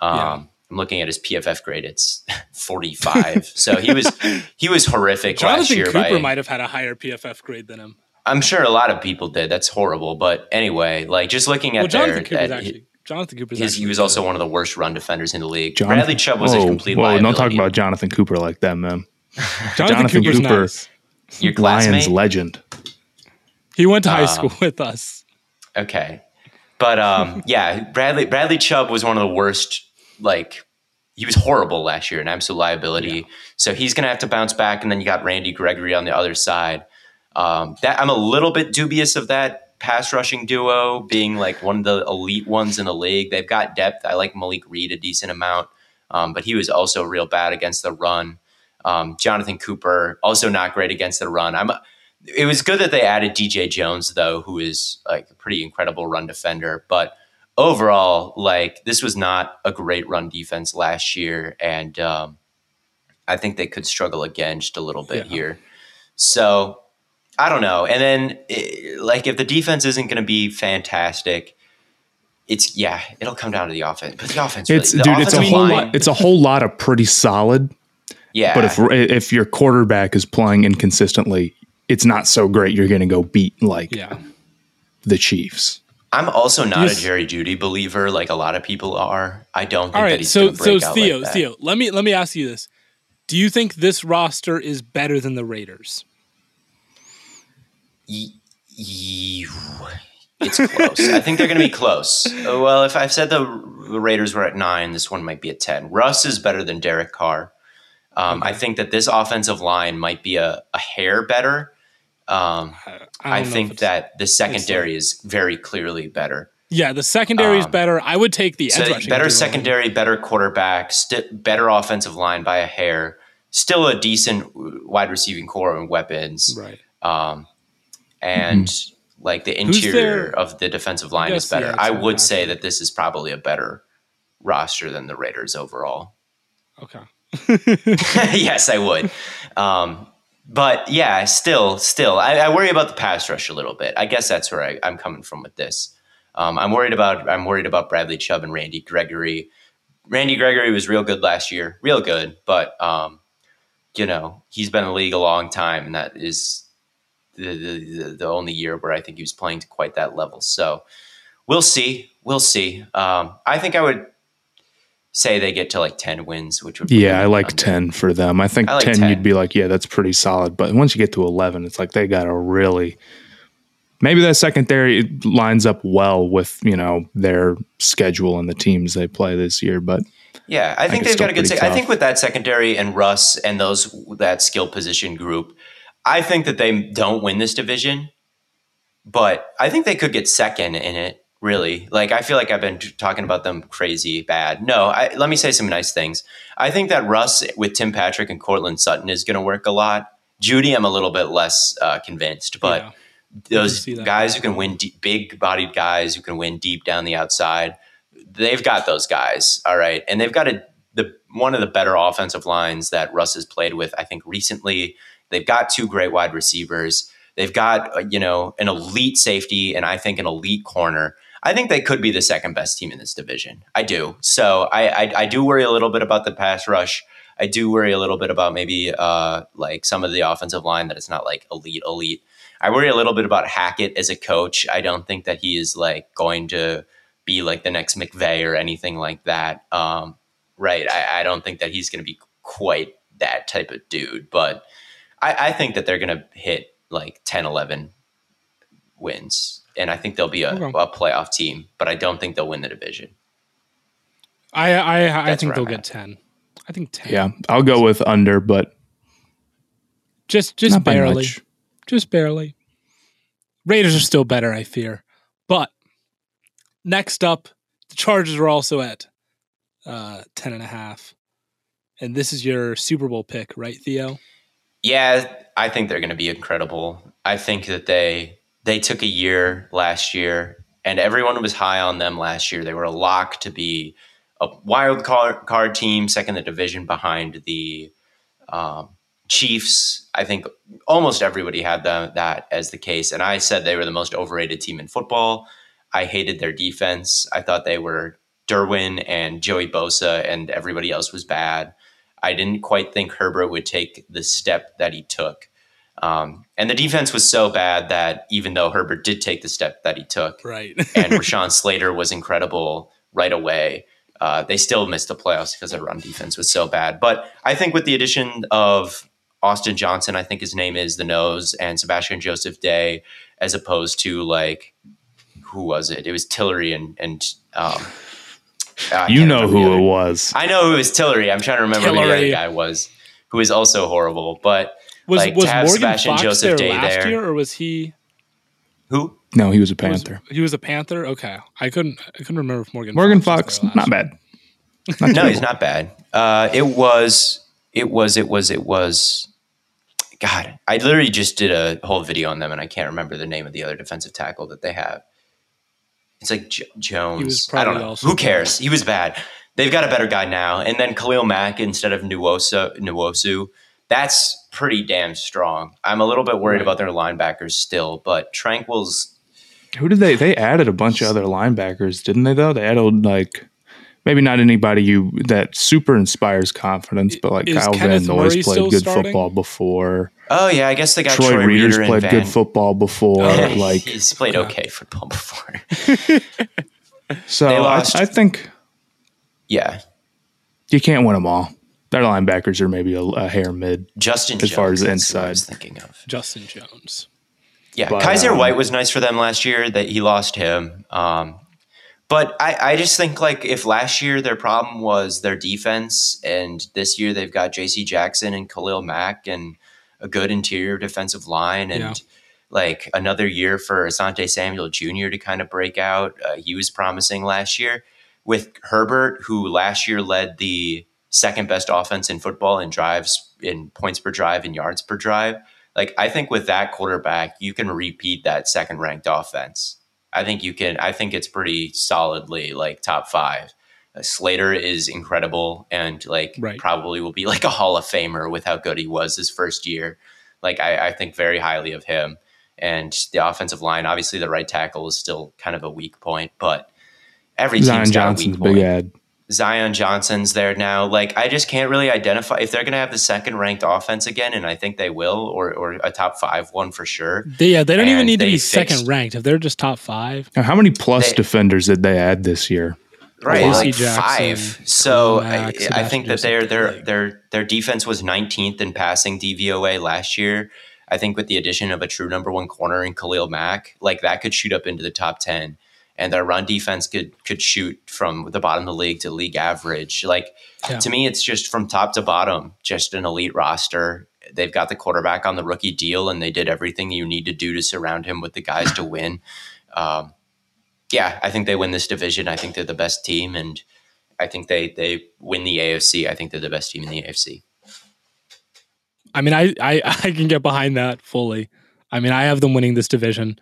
Um, yeah. I'm looking at his P F F grade. It's forty-five. So he was, he was horrific Jonathan last year. Jonathan Cooper might've had a higher P F F grade than him. I'm sure a lot of people did. That's horrible. But anyway, like just looking at well, Jonathan their, at actually, Jonathan Cooper, he was also one of the worst run defenders in the league. Jonathan, Bradley Chubb was whoa, a complete whoa, liability. Don't talk about Jonathan Cooper like that, man. Jonathan, Jonathan Cooper's Cooper, nice. Your classmate? Lions legend. He went to high um, school with us. Okay, but um, yeah, Bradley Bradley Chubb was one of the worst. Like he was horrible last year, an absolute liability. Yeah. So he's gonna have to bounce back, and then you got Randy Gregory on the other side. Um, that I'm a little bit dubious of that pass rushing duo being like one of the elite ones in the league. They've got depth. I like Malik Reed a decent amount, um, but he was also real bad against the run. Um, Jonathan Cooper also not great against the run. I'm. It was good that they added D J Jones though, who is like a pretty incredible run defender. But overall, like this was not a great run defense last year, and um, I think they could struggle again just a little bit yeah. here. So. I don't know. And then like if the defense isn't going to be fantastic, it's yeah, it'll come down to the offense. But the offense really, it's the dude, it's a whole line, lot it's a whole lot of pretty solid. Yeah. But if if your quarterback is playing inconsistently, it's not so great you're going to go beat like yeah. the Chiefs. I'm also not yes. a Jerry Jeudy believer, like a lot of people are. I don't think All right, that he's so, going to break so out Theo, like that. Theo, let me let me ask you this: do you think this roster is better than the Raiders? E- e- it's close. I think they're going to be close. Well, if I've said the Raiders were at nine, this one might be at ten. Russ is better than Derek Carr. Um, okay. I think that this offensive line might be a, a hair better. Um, I, I think that the secondary is very clearly better. Yeah, the secondary um, is better. I would take the edge so rushing. Better secondary, better quarterback, st- better offensive line by a hair. Still a decent wide receiving core and weapons. Right. Um, and mm-hmm. like the interior of the defensive line yes, is better. Yeah, I would right. say that this is probably a better roster than the Raiders overall. Okay. Yes, I would. Um, But yeah, still, still, I, I worry about the pass rush a little bit. I guess that's where I, I'm coming from with this. Um, I'm worried about I'm worried about Bradley Chubb and Randy Gregory. Randy Gregory was real good last year, real good. But um, you know, he's been in the league a long time, and that is the, the the only year where I think he was playing to quite that level. So we'll see, we'll see. Um, I think I would. Say they get to like ten wins, which would be yeah, I like ten for them. I think I like ten, ten you'd be like, yeah, that's pretty solid. But once you get to eleven, it's like they got to really maybe that secondary lines up well with you know their schedule and the teams they play this year. But yeah, I think, I think they've got a good. Sec- I think with that secondary and Russ and those that skill position group, I think that they don't win this division, but I think they could get second in it. Really, like I feel like I've been t- talking about them crazy bad. No, I, let me say some nice things. I think that Russ with Tim Patrick and Cortland Sutton is going to work a lot. Jeudy, I'm a little bit less uh, convinced, but yeah. those guys who can win, de- big-bodied guys who can win deep down the outside, they've got those guys. All right, and they've got a, the one of the better offensive lines that Russ has played with. I think recently they've got two great wide receivers. They've got you know an elite safety and I think an elite corner. I think they could be the second best team in this division. I do. So I, I I do worry a little bit about the pass rush. I do worry a little bit about maybe uh, like some of the offensive line that it's not like elite, elite. I worry a little bit about Hackett as a coach. I don't think that he is like going to be like the next McVay or anything like that. Um, right. I, I don't think that he's going to be quite that type of dude. But I, I think that they're going to hit like ten, eleven wins. And I think they'll be a, okay. a playoff team, but I don't think they'll win the division. I I, I think they'll get ten. I think ten. Yeah, I'll go with under, but just just barely, just barely. Raiders are still better, I fear. But next up, the Chargers are also at uh, ten and a half, and this is your Super Bowl pick, right, Theo? Yeah, I think they're going to be incredible. I think that they. They took a year last year, and everyone was high on them last year. They were a lock to be a wild card team, second in the division behind the um, Chiefs. I think almost everybody had them, that as the case, and I said they were the most overrated team in football. I hated their defense. I thought they were Derwin and Joey Bosa, and everybody else was bad. I didn't quite think Herbert would take the step that he took. Um, and the defense was so bad that even though Herbert did take the step that he took, right. and Rashawn Slater was incredible right away, uh, they still missed the playoffs because their run defense was so bad. But I think with the addition of Austin Johnson, I think his name is the nose, and Sebastian Joseph Day, as opposed to like, who was it? It was Tillery and, and, um, you know who it was. I know who it was Tillery. I'm trying to remember Tillery. Who the other guy was, who is also horrible, but. Was, like, was to have Morgan Sebastian Fox Joseph there Day last there. year, or was he? Who? No, he was a Panther. Was, he was a Panther. Okay, I couldn't. I couldn't remember if Morgan. Morgan Fox, Fox not bad. Not no, he's not bad. Uh, it was. It was. It was. It was. God, I literally just did a whole video on them, and I can't remember the name of the other defensive tackle that they have. It's like J- Jones. I don't know. Who cares? Bad. He was bad. They've got a better guy now, and then Khalil Mack instead of Nwosu. Nwosu. That's pretty damn strong. I'm a little bit worried right. about their linebackers still, but Tranquil's. Who did they? They added a bunch of other linebackers, didn't they? Though they added like maybe not anybody you that super inspires confidence, but like is Kyle Kenneth Van Noy's played good starting? football before. Oh yeah, I guess they got Troy, Troy Reader's Reeder played Van. good football before. Oh, like he's played okay football before. So I, I think, yeah, you can't win them all. Their linebackers are maybe a, a hair mid. Justin as Jones, far as inside, I was thinking of Justin Jones. Yeah, but, Kaiser um, White was nice for them last year. That he lost him. Um, But I, I just think, like, if last year their problem was their defense and this year they've got J C Jackson and Khalil Mack and a good interior defensive line and, yeah. like, another year for Asante Samuel Junior to kind of break out. Uh, he was promising last year. With Herbert, who last year led the second-best offense in football in drives, in points per drive and yards per drive, like, I think with that quarterback, you can repeat that second-ranked offense. I think you can. I think it's pretty solidly like top five. Uh, Slater is incredible and like right. probably will be like a Hall of Famer with how good he was his first year. Like I, I think very highly of him and the offensive line. Obviously, the right tackle is still kind of a weak point, but every Zion team's got a weak point. Big ad. Zion Johnson's there now. Like I just can't really identify if they're going to have the second ranked offense again, and I think they will, or or a top five one for sure. They, yeah, they don't and even need to be fixed. second ranked if they're just top five. Now, how many plus they, defenders did they add this year? Right, wow. like Jackson, five. So Mack, I, I think that their their their their defense was nineteenth in passing D V O A last year. I think with the addition of a true number one corner in Khalil Mack, like that could shoot up into the top ten. And their run defense could could shoot from the bottom of the league to league average. Like yeah. to me, it's just from top to bottom, just an elite roster. They've got the quarterback on the rookie deal, and they did everything you need to do to surround him with the guys to win. Um, yeah, I think they win this division. I think they're the best team, and I think they they win the A F C. I think they're the best team in the A F C. I mean, I I, I can get behind that fully. I mean, I have them winning this division.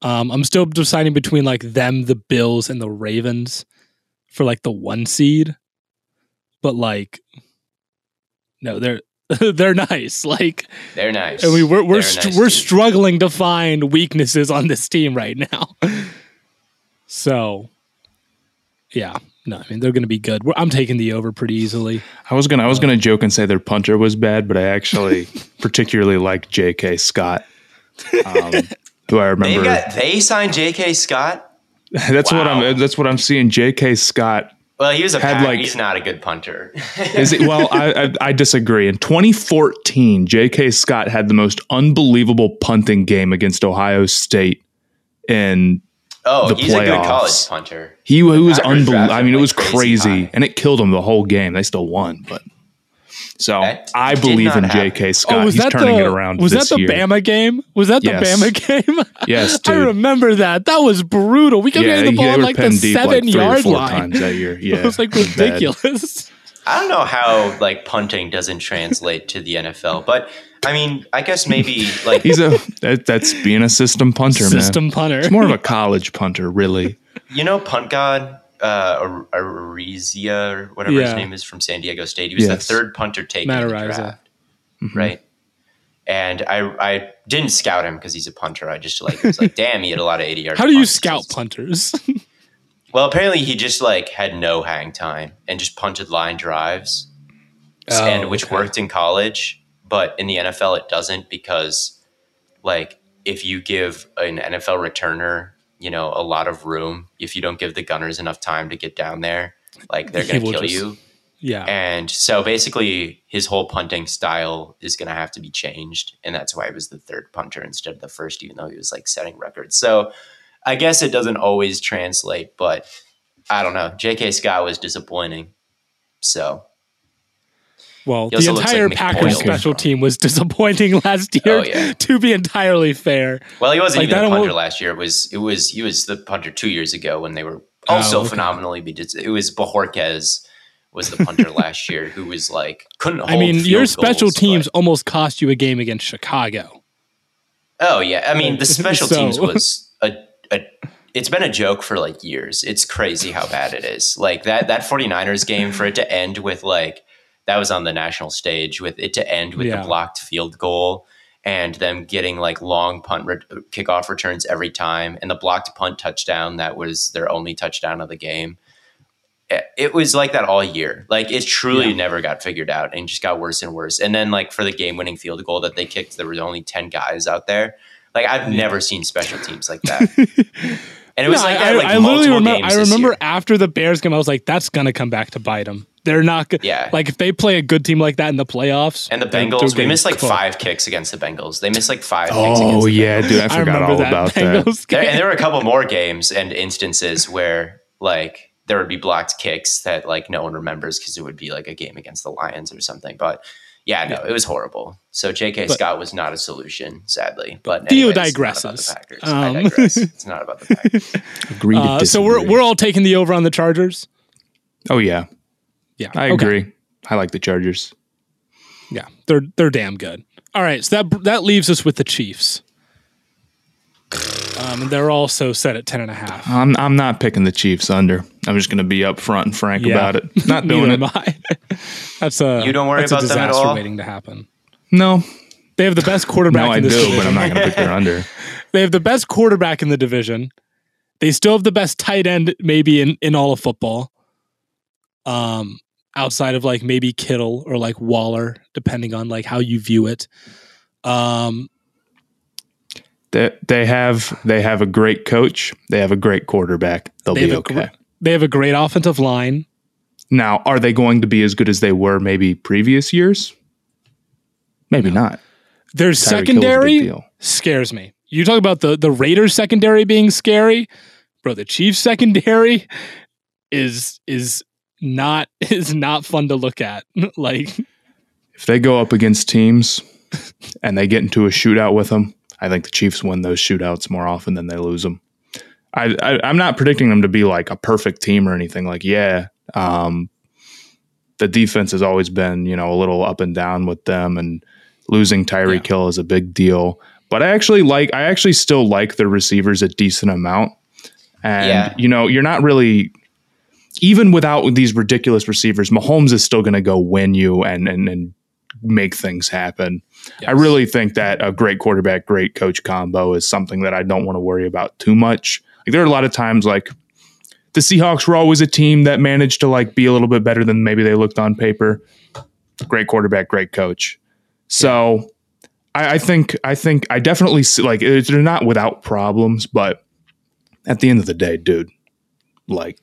Um, I'm still deciding between like them, the Bills, and the Ravens for like the one seed, but like, no, they're they're nice, like they're nice, and we we're we're, st- nice we're struggling to find weaknesses on this team right now. So, yeah, no, I mean they're going to be good. We're, I'm taking the over pretty easily. I was gonna I was uh, gonna joke and say their punter was bad, but I actually particularly like J K. Scott. Um, Do I remember? They got they signed J K. Scott. That's wow. what I'm. That's what I'm seeing. J K. Scott. Well, he was a had like, he's not a good punter. is it, well, I, I I disagree. In twenty fourteen, J K. Scott had the most unbelievable punting game against Ohio State in oh, the he's playoffs. A good college punter. He, he was unbelievable. I mean, it was like crazy, crazy and it killed him the whole game. They still won, but. So that I believe in J K. Scott. Oh, was He's that turning the, it around was this that the year. Bama game? Was that the yes. Bama game? yes, dude. I remember that. That was brutal. We kept yeah, getting the ball on like the seven-yard like line. That year. Yeah, it was like ridiculous. I don't know how like punting doesn't translate to the N F L, but I mean, I guess maybe like he's a that, that's being a system punter, system man. System punter. It's more of a college punter, really. You know, punt god. Uh, Arizia or whatever yeah. his name is from San Diego State. He was yes. the third punter taken in the draft, mm-hmm. right? And I I didn't scout him because he's a punter. I just like was like, damn, he had a lot of eighty yards. How do you scout punters? Well, apparently he just like had no hang time and just punted line drives, oh, and which okay. worked in college, but in the N F L it doesn't because like if you give an N F L returner. You know, a lot of room. If you don't give the gunners enough time to get down there, like they're going to kill just, you. Yeah. And so basically his whole punting style is going to have to be changed. And that's why he was the third punter instead of the first, even though he was like setting records. So I guess it doesn't always translate, but I don't know. J K. Scott was disappointing. So. Well, the entire like Packers special team was disappointing last year. Oh, yeah. To be entirely fair, well, he wasn't like, even a punter last year. It was it was he was the punter two years ago when they were also oh, okay. phenomenally. It was Bajorquez was the punter last year who was like couldn't. Hold I mean, your special goals, teams but. almost cost you a game against Chicago. Oh yeah, I mean the special so. teams was a, a. It's been a joke for like years. It's crazy how bad it is. Like that that 49ers game for it to end with like. That was on the national stage with it to end with yeah. the blocked field goal and them getting like long punt re- kickoff returns every time and the blocked punt touchdown that was their only touchdown of the game. it was like that all year. Like it truly yeah. never got figured out and just got worse and worse. And then like for the game winning field goal that they kicked, there was only ten guys out there. Like I've yeah. never seen special teams like that. And it was no, like that. I, like I literally remember, I remember after the Bears game, I was like, that's going to come back to bite them. They're not good. Yeah. Like if they play a good team like that in the playoffs. And the Bengals, we missed like five kicks against the Bengals. They missed like five oh, kicks against the Bengals. Oh yeah, dude, I forgot I all that about Bengals that. Game. There, and there were a couple more games and instances where like there would be blocked kicks that like no one remembers because it would be like a game against the Lions or something. But yeah, no, yeah. it was horrible. So J K. But, Scott was not a solution, sadly. But Theo digresses. It's not about the Packers. Um, I digress. It's not about the Packers. Agree to uh, so we're we're all taking the over on the Chargers. Oh yeah. Yeah, I agree. Okay. I like the Chargers. Yeah, they're they're damn good. All right, so that that leaves us with the Chiefs. Um, and they're also set at ten and a half. I'm I'm not picking the Chiefs under. I'm just going to be upfront and frank yeah. about it. Not doing it. Am I. That's a you don't worry about them at all. Disaster waiting to happen. No, they have the best quarterback. no, in this I do, division. But I'm not going to pick their under. They have the best quarterback in the division. They still have the best tight end, maybe in in all of football. Um. Outside of like maybe Kittle or like Waller, depending on like how you view it. Um, they, they have they have a great coach. They have a great quarterback. They'll they be okay. Gr- they have a great offensive line. Now, are they going to be as good as they were maybe previous years? Maybe no. not. Their Tyreek secondary scares me. You talk about the, the Raiders secondary being scary. Bro, the Chiefs secondary is is... not is not fun to look at. Like if they go up against teams and they get into a shootout with them, I think the Chiefs win those shootouts more often than they lose them. I, I I'm not predicting them to be like a perfect team or anything. Like yeah, um, the defense has always been you know a little up and down with them, and losing Tyreek yeah. Hill is a big deal. But I actually like I actually still like their receivers a decent amount, and yeah. you know you're not really. Even without these ridiculous receivers, Mahomes is still going to go win you and and and make things happen. Yes. I really think that a great quarterback, great coach combo is something that I don't want to worry about too much. Like there are a lot of times like the Seahawks were always a team that managed to like be a little bit better than maybe they looked on paper. Great quarterback, great coach. So yeah. I, I think I think I definitely see like they're not without problems, but at the end of the day, dude, like.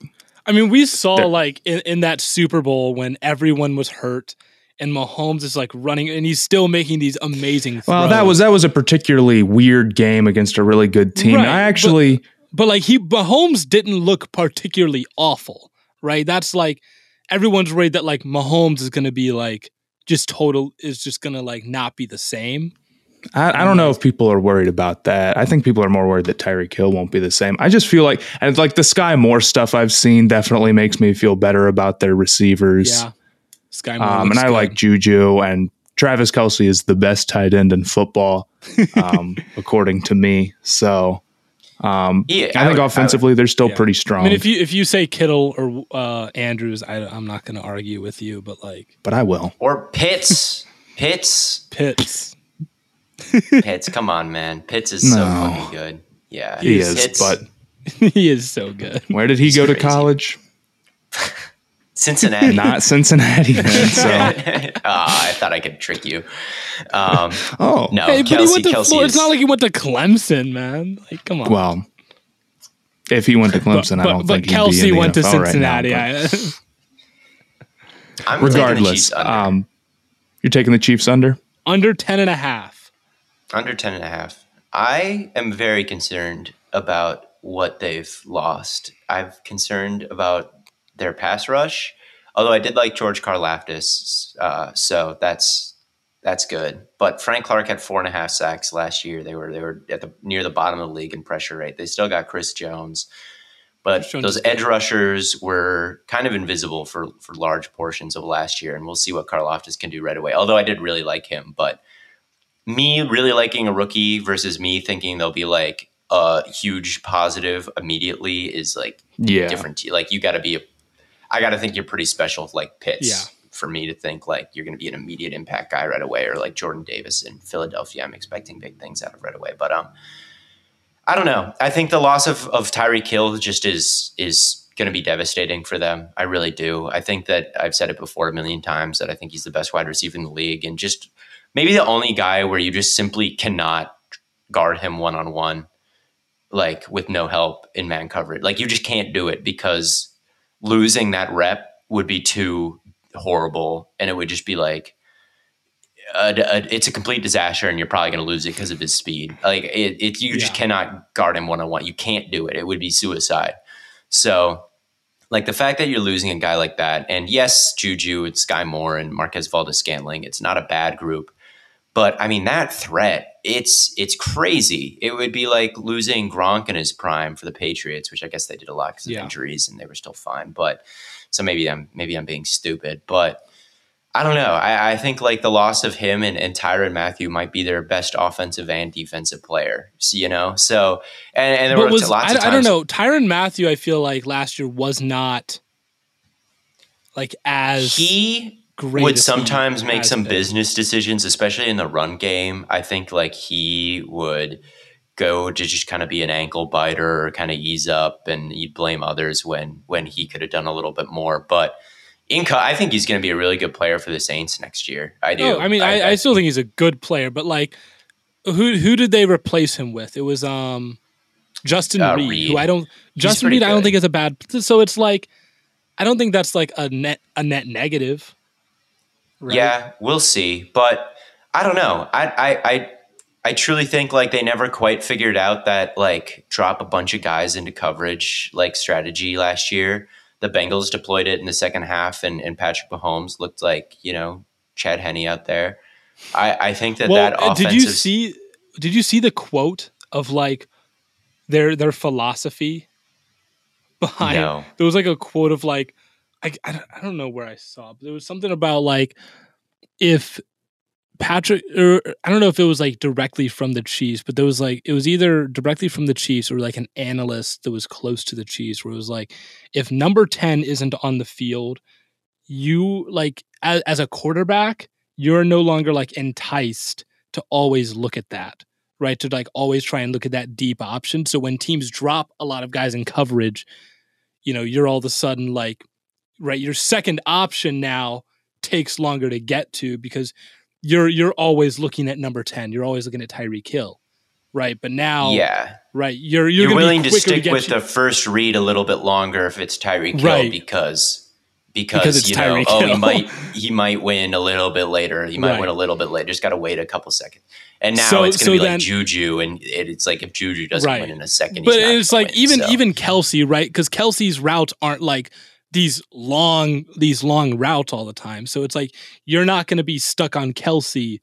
I mean, we saw like in, in that Super Bowl when everyone was hurt and Mahomes is like running and he's still making these amazing throws. Well, that was that was a particularly weird game against a really good team. Right, I actually but, but like he Mahomes didn't look particularly awful, right? That's like everyone's worried that like Mahomes is going to be like just total is just going to like not be the same. I, I don't know if people are worried about that. I think people are more worried that Tyreek Hill won't be the same. I just feel like, and like the Sky Moore stuff I've seen definitely makes me feel better about their receivers. Yeah, Sky Moore. Um, and I good. like Juju, and Travis Kelce is the best tight end in football, um, according to me. So um, yeah, I, I think would, offensively I would, they're still yeah. pretty strong. I mean, if you if you say Kittle or uh, Andrews, I, I'm not going to argue with you, but like, but I will. Or Pitts, Pitts, Pitts. Pitts, come on, man. Pitts is no. so fucking good. Yeah. He is, Pitts, but... he is so good. Where did he He's go to crazy. college? Cincinnati. Not Cincinnati, man. So. uh, I thought I could trick you. Um, oh. No, hey, Kelce, but he went to Kelce Flo- is... It's not like he went to Clemson, man. Like, come on. Well, if he went to Clemson, but, but, I don't but think Kelce he'd be in the went N F L to Cincinnati. Right now, but... I'm Regardless, taking um, you're taking the Chiefs under? Under ten and a half. Under ten and a half. I am very concerned about what they've lost. I'm concerned about their pass rush, although I did like George Karlaftis, uh, so that's that's good. But Frank Clark had four and a half sacks last year. They were they were at the near the bottom of the league in pressure rate. They still got Chris Jones, but those edge rushers were kind of invisible for for large portions of last year, and we'll see what Karlaftis can do right away. Although I did really like him, but. Me really liking a rookie versus me thinking they'll be like a huge positive immediately is like yeah. different. Like you got to be, a, I got to think you're pretty special like Pitts yeah. for me to think like you're going to be an immediate impact guy right away or like Jordan Davis in Philadelphia. I'm expecting big things out of right away, but um, I don't know. I think the loss of, of Tyreek Hill just is, is going to be devastating for them. I really do. I think that I've said it before a million times that I think he's the best wide receiver in the league, and just maybe the only guy where you just simply cannot guard him one-on-one, like with no help in man coverage. Like you just can't do it, because losing that rep would be too horrible, and it would just be like, Uh, it's a complete disaster, and you're probably going to lose it because of his speed. Like it, it you yeah. just cannot guard him one-on-one. You can't do it. It would be suicide. So like the fact that you're losing a guy like that, and yes, Juju and Sky Moore and Marquez Valdes-Scantling, it's not a bad group, but I mean, that threat, it's, it's crazy. It would be like losing Gronk in his prime for the Patriots, which I guess they did a lot because of yeah. injuries, and they were still fine. But so maybe I'm, maybe I'm being stupid, but I don't know. I, I think like the loss of him and, and Tyrann Mathieu might be their best offensive and defensive player, so, you know? So, and, and there but were was, lots I, of times. I don't know. Tyrann Mathieu, I feel like last year was not like as he great. Would sometimes he make some been. business decisions, especially in the run game. I think like he would go to just kind of be an ankle biter or kind of ease up, and you'd blame others when, when he could have done a little bit more, but Inca, I think he's going to be a really good player for the Saints next year. I do. No, I mean, I, I, I still think he's a good player, but like, who who did they replace him with? It was um, Justin uh, Reed, Reed, who I don't. He's Justin Reed, good. I don't think is a bad. So it's like, I don't think that's like a net a net negative. Right? Yeah, we'll see, but I don't know. I I I I truly think like they never quite figured out that like drop a bunch of guys into coverage like strategy last year. The Bengals deployed it in the second half, and, and Patrick Mahomes looked like, you know, Chad Henne out there. I, I think that well, that offensive. Did you see? Did you see the quote of like their their philosophy behind? No. There was like a quote of like I I don't know where I saw, but there was something about like if Patrick, or I don't know if it was like directly from the Chiefs, but there was like, it was either directly from the Chiefs or like an analyst that was close to the Chiefs, where it was like, if number ten isn't on the field, you like, as, as a quarterback, you're no longer like enticed to always look at that, right? To like always try and look at that deep option. So when teams drop a lot of guys in coverage, you know, you're all of a sudden like, right, your second option now takes longer to get to, because You're you're always looking at number ten. You're always looking at Tyreek Hill, right? But now, yeah, right. You're you're, you're willing to stick to with you. the first read a little bit longer if it's Tyreek right. Hill because because, because it's you know Tyreek oh Hill. he might he might win a little bit later. He might right. win a little bit later. Just got to wait a couple seconds. And now so, it's going to so be then, like Juju, and it, it's like if Juju doesn't right. win in a second, but he's not it's like win, even so. even Kelsey, right? Because Kelsey's routes aren't like these long, these long routes all the time. So it's like, you're not going to be stuck on Kelsey,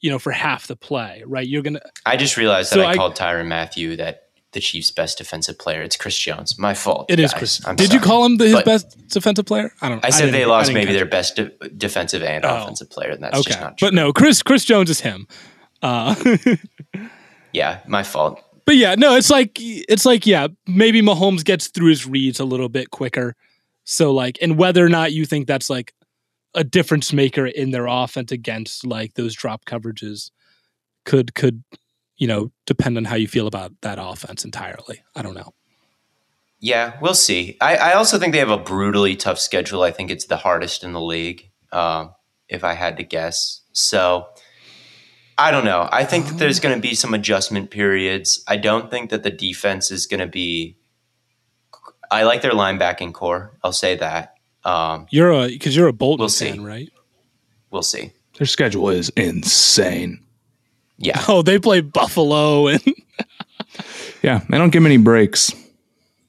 you know, for half the play, right? You're going to, I just realized so that I, I called Tyrann Mathieu that the Chiefs' best defensive player. It's Chris Jones. My fault. It guys. is Chris. I'm Did sorry. you call him the, his but best defensive player? I don't know. I said I they lost maybe their best de- defensive and oh, offensive player. And that's okay. just not true. But no, Chris, Chris Jones is him. Uh, yeah, my fault. But yeah, no, it's like, it's like, yeah, maybe Mahomes gets through his reads a little bit quicker. So like, and whether or not you think that's like a difference maker in their offense against like those drop coverages could, could, you know, depend on how you feel about that offense entirely. I don't know. Yeah, we'll see. I, I also think they have a brutally tough schedule. I think it's the hardest in the league, um, if I had to guess. So I don't know. I think that there's going to be some adjustment periods. I don't think that the defense is going to be I like their linebacking core. I'll say that. Um, you're a because you're a Bolton we'll fan, see. right? We'll see. Their schedule is insane. Yeah. Oh, they play Buffalo and yeah, they don't give many breaks.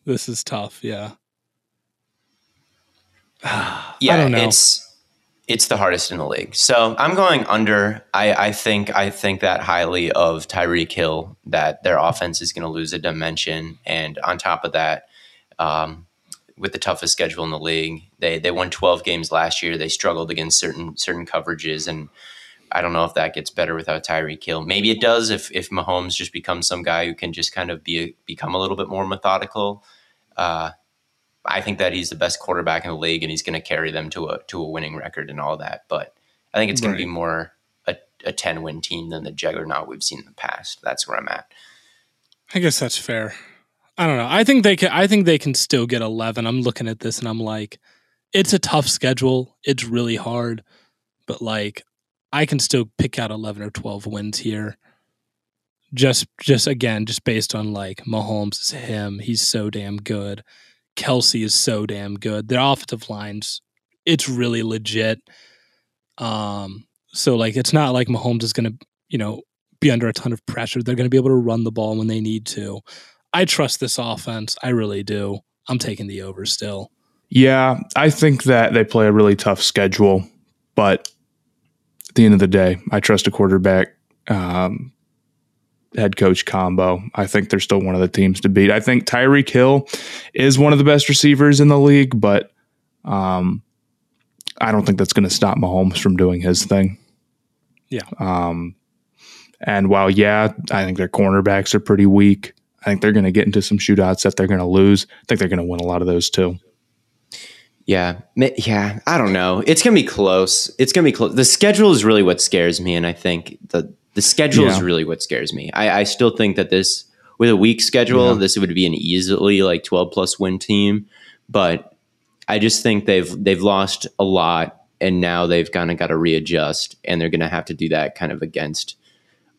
This is tough. Yeah. yeah, I don't know. It's it's the hardest in the league. So I'm going under. I, I think I think that highly of Tyreek Hill, that their offense is going to lose a dimension, and on top of that. Um, with the toughest schedule in the league. They they won twelve games last year. They struggled against certain certain coverages, and I don't know if that gets better without Tyreek Hill. Maybe it does if if Mahomes just becomes some guy who can just kind of be become a little bit more methodical. Uh, I think that he's the best quarterback in the league, and he's going to carry them to a to a winning record and all that. But I think it's going right. to be more a, a ten-win team than the juggernaut we've seen in the past. That's where I'm at. I guess that's fair. I don't know. I think they can. I think they can still get eleven. I'm looking at this and I'm like, it's a tough schedule. It's really hard, but like, I can still pick out eleven or twelve wins here. Just, just again, just based on like Mahomes is him. He's so damn good. Kelsey is so damn good. Their offensive lines, it's really legit. Um, so like, it's not like Mahomes is going to, you know, be under a ton of pressure. They're going to be able to run the ball when they need to. I trust this offense. I really do. I'm taking the over still. Yeah, I think that they play a really tough schedule, but at the end of the day, I trust a quarterback, um, head coach combo. I think they're still one of the teams to beat. I think Tyreek Hill is one of the best receivers in the league, but um, I don't think that's going to stop Mahomes from doing his thing. Yeah. Um, and while, yeah, I think their cornerbacks are pretty weak, I think they're going to get into some shootouts that they're going to lose. I think they're going to win a lot of those too. Yeah. Yeah. I don't know. It's going to be close. It's going to be close. The schedule is really what scares me. And I think the, the schedule yeah. is really what scares me. I, I still think that this, with a weak schedule, yeah. this would be an easily like twelve plus win team. But I just think they've, they've lost a lot and now they've kind of got to readjust, and they're going to have to do that kind of against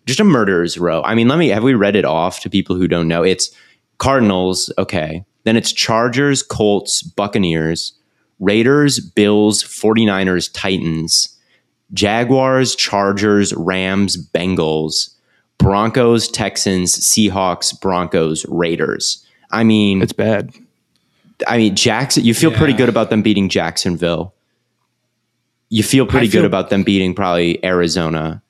just a murderer's row. I mean, let me, have we read it off to people who don't know? It's Cardinals, okay. Then it's Chargers, Colts, Buccaneers, Raiders, Bills, 49ers, Titans, Jaguars, Chargers, Rams, Bengals, Broncos, Texans, Seahawks, Broncos, Raiders. I mean, it's bad. I mean, Jackson, you feel yeah. pretty good about them beating Jacksonville. You feel pretty I good feel- about them beating probably Arizona.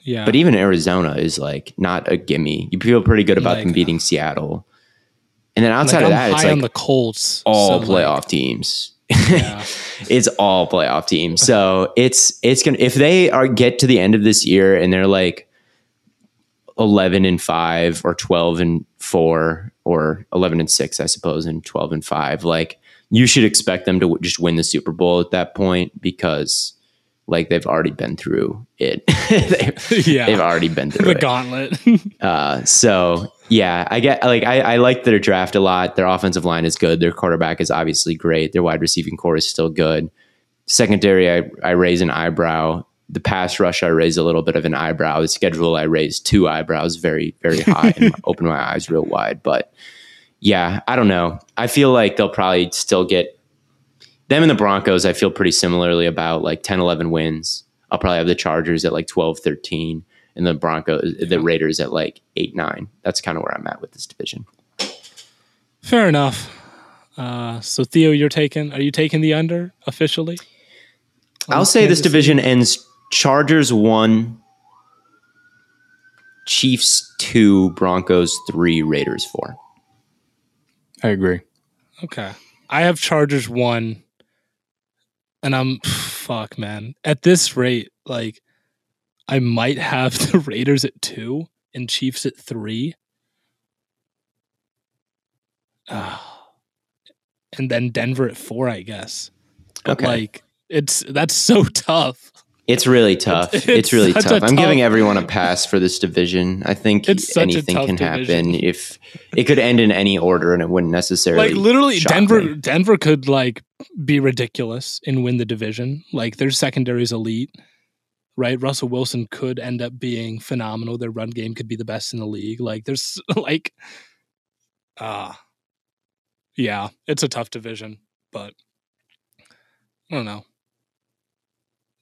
Yeah. But even Arizona is like not a gimme. You feel pretty good about like, them beating Seattle. And then outside like of that, it's like on the Colts, all so playoff like, teams. Yeah. It's all playoff teams. So it's it's gonna, if they are get to the end of this year and they're like eleven and five or twelve and four or eleven and six, I suppose, and twelve and five, like you should expect them to w- just win the Super Bowl at that point, because like they've already been through it. they've, yeah. they've already been through the it. gauntlet. uh, so yeah, I get like, I, I like their draft a lot. Their offensive line is good. Their quarterback is obviously great. Their wide receiving core is still good. Secondary, I, I raise an eyebrow. The pass rush, I raise a little bit of an eyebrow. The schedule, I raise two eyebrows very, very high and open my eyes real wide. But yeah, I don't know. I feel like they'll probably still get, them and the Broncos, I feel pretty similarly about, like ten, eleven wins. I'll probably have the Chargers at like twelve, thirteen, and the Broncos, yeah. the Raiders at like eight, nine. That's kind of where I'm at with this division. Fair enough. Uh, so Theo, you're taking, are you taking the under officially? I'll say Kansas this division City? Ends Chargers one, Chiefs two, Broncos three, Raiders four. I agree. Okay. I have Chargers one. And I'm, fuck, man. At this rate, like, I might have the Raiders at two and Chiefs at three. Uh, and then Denver at four, I guess. But okay. Like, it's, that's so tough. It's really tough. It's, it's, it's really tough. I'm tough. giving everyone a pass for this division. I think anything can division. happen. If it could end in any order, and it wouldn't necessarily. Like literally, Denver. Me. Denver could like be ridiculous and win the division. Like their secondary is elite, right? Russell Wilson could end up being phenomenal. Their run game could be the best in the league. Like there's like, ah, uh, yeah, it's a tough division, but I don't know.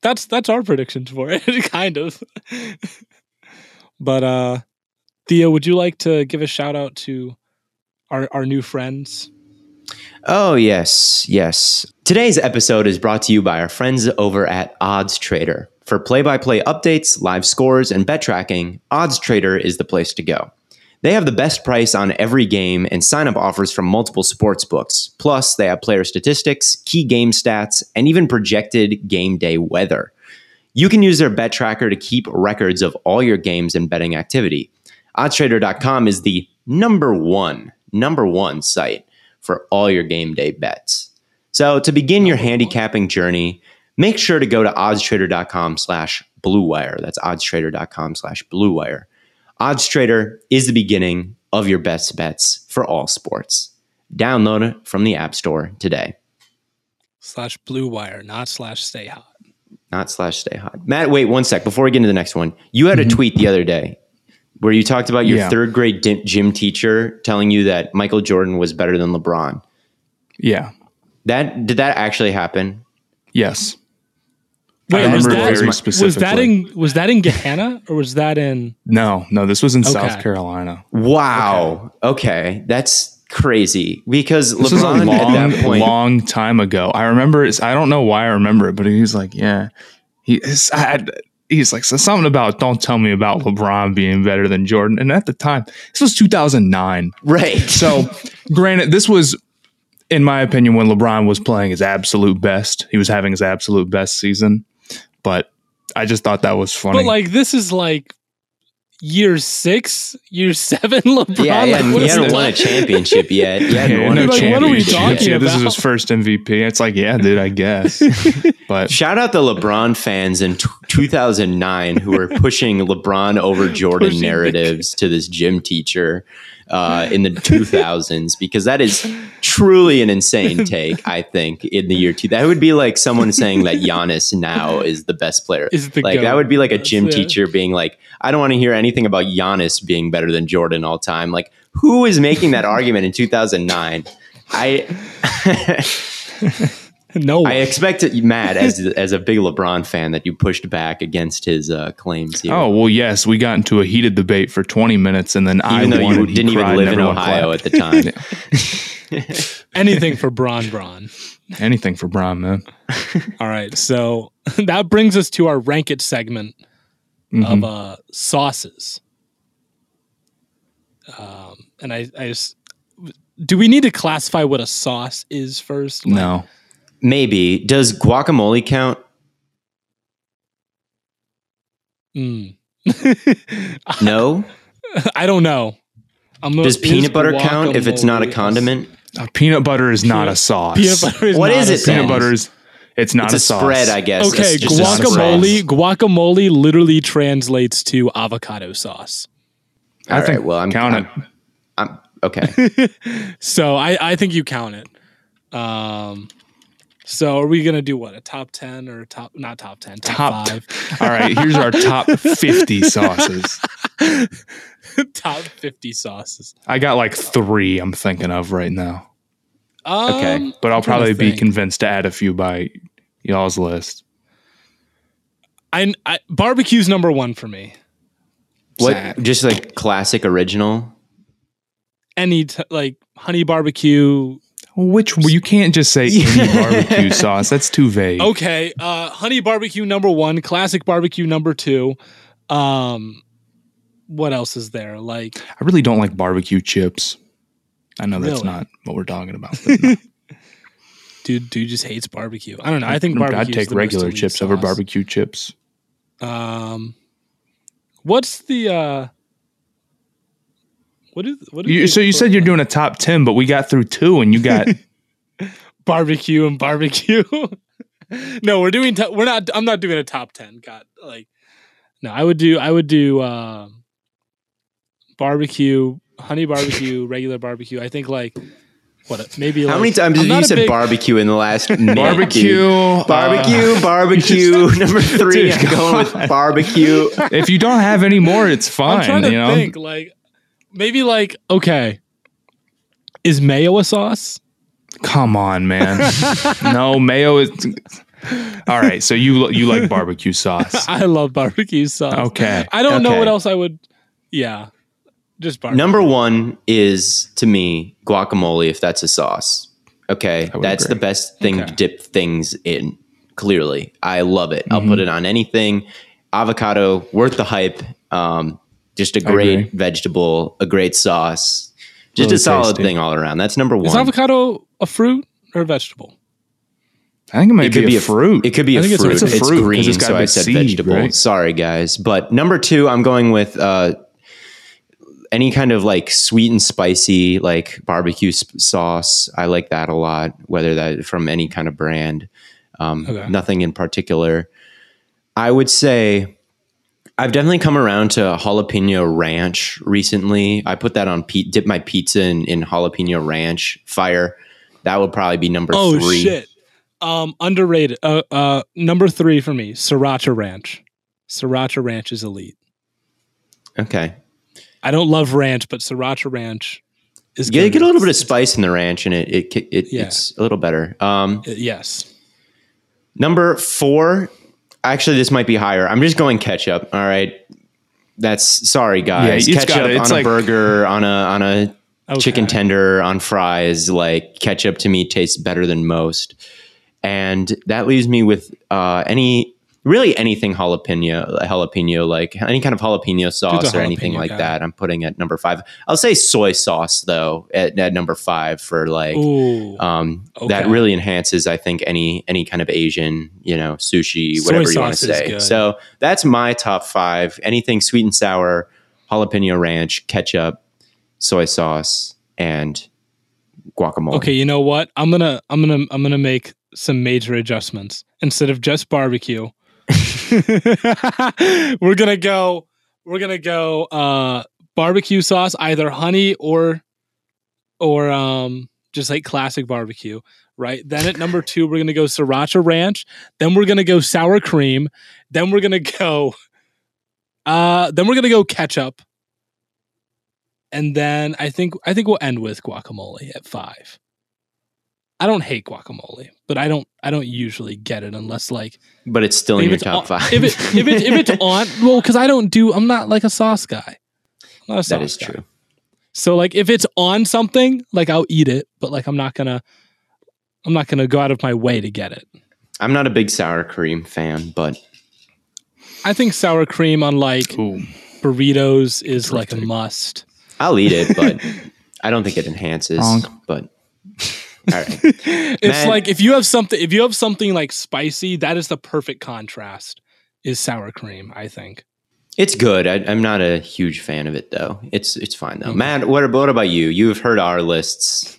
That's that's our predictions for it, kind of. But uh, Theo, would you like to give a shout out to our, our new friends? Oh, yes, yes. Today's episode is brought to you by our friends over at Odds Trader. For play-by-play updates, live scores, and bet tracking, Odds Trader is the place to go. They have the best price on every game and sign-up offers from multiple sportsbooks. Plus, they have player statistics, key game stats, and even projected game day weather. You can use their bet tracker to keep records of all your games and betting activity. Odds Trader dot com is the number one, number one site for all your game day bets. So to begin your handicapping journey, make sure to go to Odds Trader dot com slash Blue Wire. That's Odds Trader dot com slash Blue Wire. Odds Trader is the beginning of your best bets for all sports. Download it from the App Store today. Slash Blue Wire, not slash Stay Hot. Not slash Stay Hot. Matt, wait one sec. Before we get into the next one, you had mm-hmm. a tweet the other day where you talked about your yeah. third grade di- gym teacher telling you that Michael Jordan was better than LeBron. Yeah. That did that actually happen? Yes. Wait, was that, was that in was that in Gahanna or was that in? No, no, this was in okay. South Carolina. Wow. Okay, okay. That's crazy because this LeBron was a long, at that point, long time ago. I remember. It's, I don't know why I remember it, but he's like, yeah, he is. He's like, so something about, don't tell me about LeBron being better than Jordan. And at the time, this was two thousand nine. Right. So granted, this was, in my opinion, when LeBron was playing his absolute best. He was having his absolute best season. But I just thought that was funny. But like, this is like year six, year seven LeBron. Yeah, yeah, like, he hadn't won a championship yet. He hadn't yeah, won a like, championship. What are we talking yeah, about? This is his first M V P. It's like, yeah, dude, I guess. But shout out the LeBron fans in t- two thousand nine who were pushing LeBron over Jordan pushing narratives to this gym teacher uh, in the two thousands, because that is truly an insane take, I think, in the year two. That would be like someone saying that Giannis now is the best player. Is the like, that would be like a gym yeah. teacher being like, I don't want to hear anything about Giannis being better than Jordan all time. Like, who is making that argument in two thousand nine? I... No, I expect it, Matt, as as a big LeBron fan, that you pushed back against his uh, claims here. Oh well, yes, we got into a heated debate for twenty minutes, and then even I though won, you didn't even live in Ohio clapped. At the time. Anything for Bron, Bron. Anything for Bron, man. All right, so that brings us to our rank it segment mm-hmm. of uh, sauces. Um, and I, I just do we need to classify what a sauce is first? Like, no. Maybe. Does guacamole count? Mm. No? I don't know. I'm Does peanut butter count if it's not a condiment? Uh, peanut butter is peanut, not a sauce. Peanut butter is what not is it? Peanut butter is it's not it's a, a sauce. Spread, I guess. Okay, guacamole. Guacamole literally translates to avocado sauce. All I right, think. Well, I'm counting. I'm, I'm okay. So I, I think you count it. Um. So are we going to do what? A top ten or top, not top ten, top, top five. All right. Here's our top fifty sauces. Top fifty sauces. I got like three I'm thinking of right now. Um, okay. But I'll probably be convinced to add a few by y'all's list. I, I barbecue's number one for me. What? Sad. Just like classic original? Any t- like honey barbecue. Which well, you can't just say any barbecue sauce. That's too vague. Okay. Uh, honey barbecue number one, classic barbecue number two. Um, what else is there? Like, I really don't like barbecue chips. I know really? That's not what we're talking about. No. dude, dude just hates barbecue. I don't know. I think barbecue. I'd take regular chips over barbecue chips. Um, what's the uh? What is, what you, so you said you're doing a top ten, but we got through two and you got barbecue and barbecue. No, we're doing, t- we're not, I'm not doing a top ten. God, like, no, I would do, I would do uh, barbecue, honey barbecue, regular barbecue. I think like, what, maybe how like, many times did you said big... barbecue in the last minute? Barbecue, barbecue, uh, barbecue. Number three, dude, I'm going with barbecue. If you don't have any more, it's fine. I'm trying to you know? think like, maybe like, okay, is mayo a sauce? Come on, man. No, mayo is... All right, so you you like barbecue sauce. I love barbecue sauce. Okay. I don't okay. know what else I would... Yeah, just barbecue. Number one is, to me, guacamole, if that's a sauce. Okay, that's agree. The best thing okay. to dip things in, clearly. I love it. Mm-hmm. I'll put it on anything. Avocado, worth the hype. Um Just a great vegetable, a great sauce, just really a solid tasty. Thing all around. That's number one. Is avocado a fruit or a vegetable? I think it might it be, could be a fruit. It could be I a fruit. It's, a fruit. It's green, it's so I said seed, vegetable. Right? Sorry, guys. But number two, I'm going with uh, any kind of like sweet and spicy, like barbecue sp- sauce. I like that a lot, whether that from any kind of brand. Um, okay. Nothing in particular. I would say I've definitely come around to jalapeno ranch recently. I put that on, pe- dip my pizza in, in jalapeno ranch fire. That would probably be number oh, three. Oh, shit. Um, underrated. Uh, uh, number three for me, Sriracha Ranch. Sriracha Ranch is elite. Okay. I don't love ranch, but Sriracha Ranch is good. You get a little bit of spice in the ranch, and it, it, it, it yeah. it's a little better. Um, yes. Number four. Actually, this might be higher. I'm just going ketchup. All right. That's sorry, guys. Yeah, ketchup it. on like, a burger, on a on a okay. chicken tender, on fries. Like, ketchup to me tastes better than most. And that leaves me with uh, any really anything jalapeno, jalapeno, like any kind of jalapeno sauce jalapeno or anything like guy. that. I'm putting at number five. I'll say soy sauce, though, at, at number five for like Ooh, um, okay. that really enhances, I think, any any kind of Asian, you know, sushi, soy whatever you want to say. So that's my top five. Anything sweet and sour, jalapeno ranch, ketchup, soy sauce, and guacamole. Okay, you know what? I'm gonna I'm gonna I'm gonna make some major adjustments. Instead of just barbecue, we're gonna go we're gonna go uh barbecue sauce, either honey or or um just like classic barbecue, right? Then at number two, we're gonna go Sriracha Ranch, then we're gonna go sour cream, then we're gonna go uh then we're gonna go ketchup, and then I think I think we'll end with guacamole at five. I don't hate guacamole, but I don't. I don't usually get it unless like. But it's still in your top on, five. if it if it if it's on well, because I don't do. I'm not like a sauce guy. I'm not a sauce that is guy. True. So like, if it's on something, like I'll eat it, but like I'm not gonna. I'm not gonna go out of my way to get it. I'm not a big sour cream fan, but I think sour cream on like Ooh. burritos is like a must. I'll eat it, but I don't think it enhances. But. All right. It's Man. like if you have something, if you have something like spicy, that is the perfect contrast. Is sour cream? I think it's good. I, I'm not a huge fan of it though. It's it's fine though. Okay. Matt, what, what about you? You have heard our lists.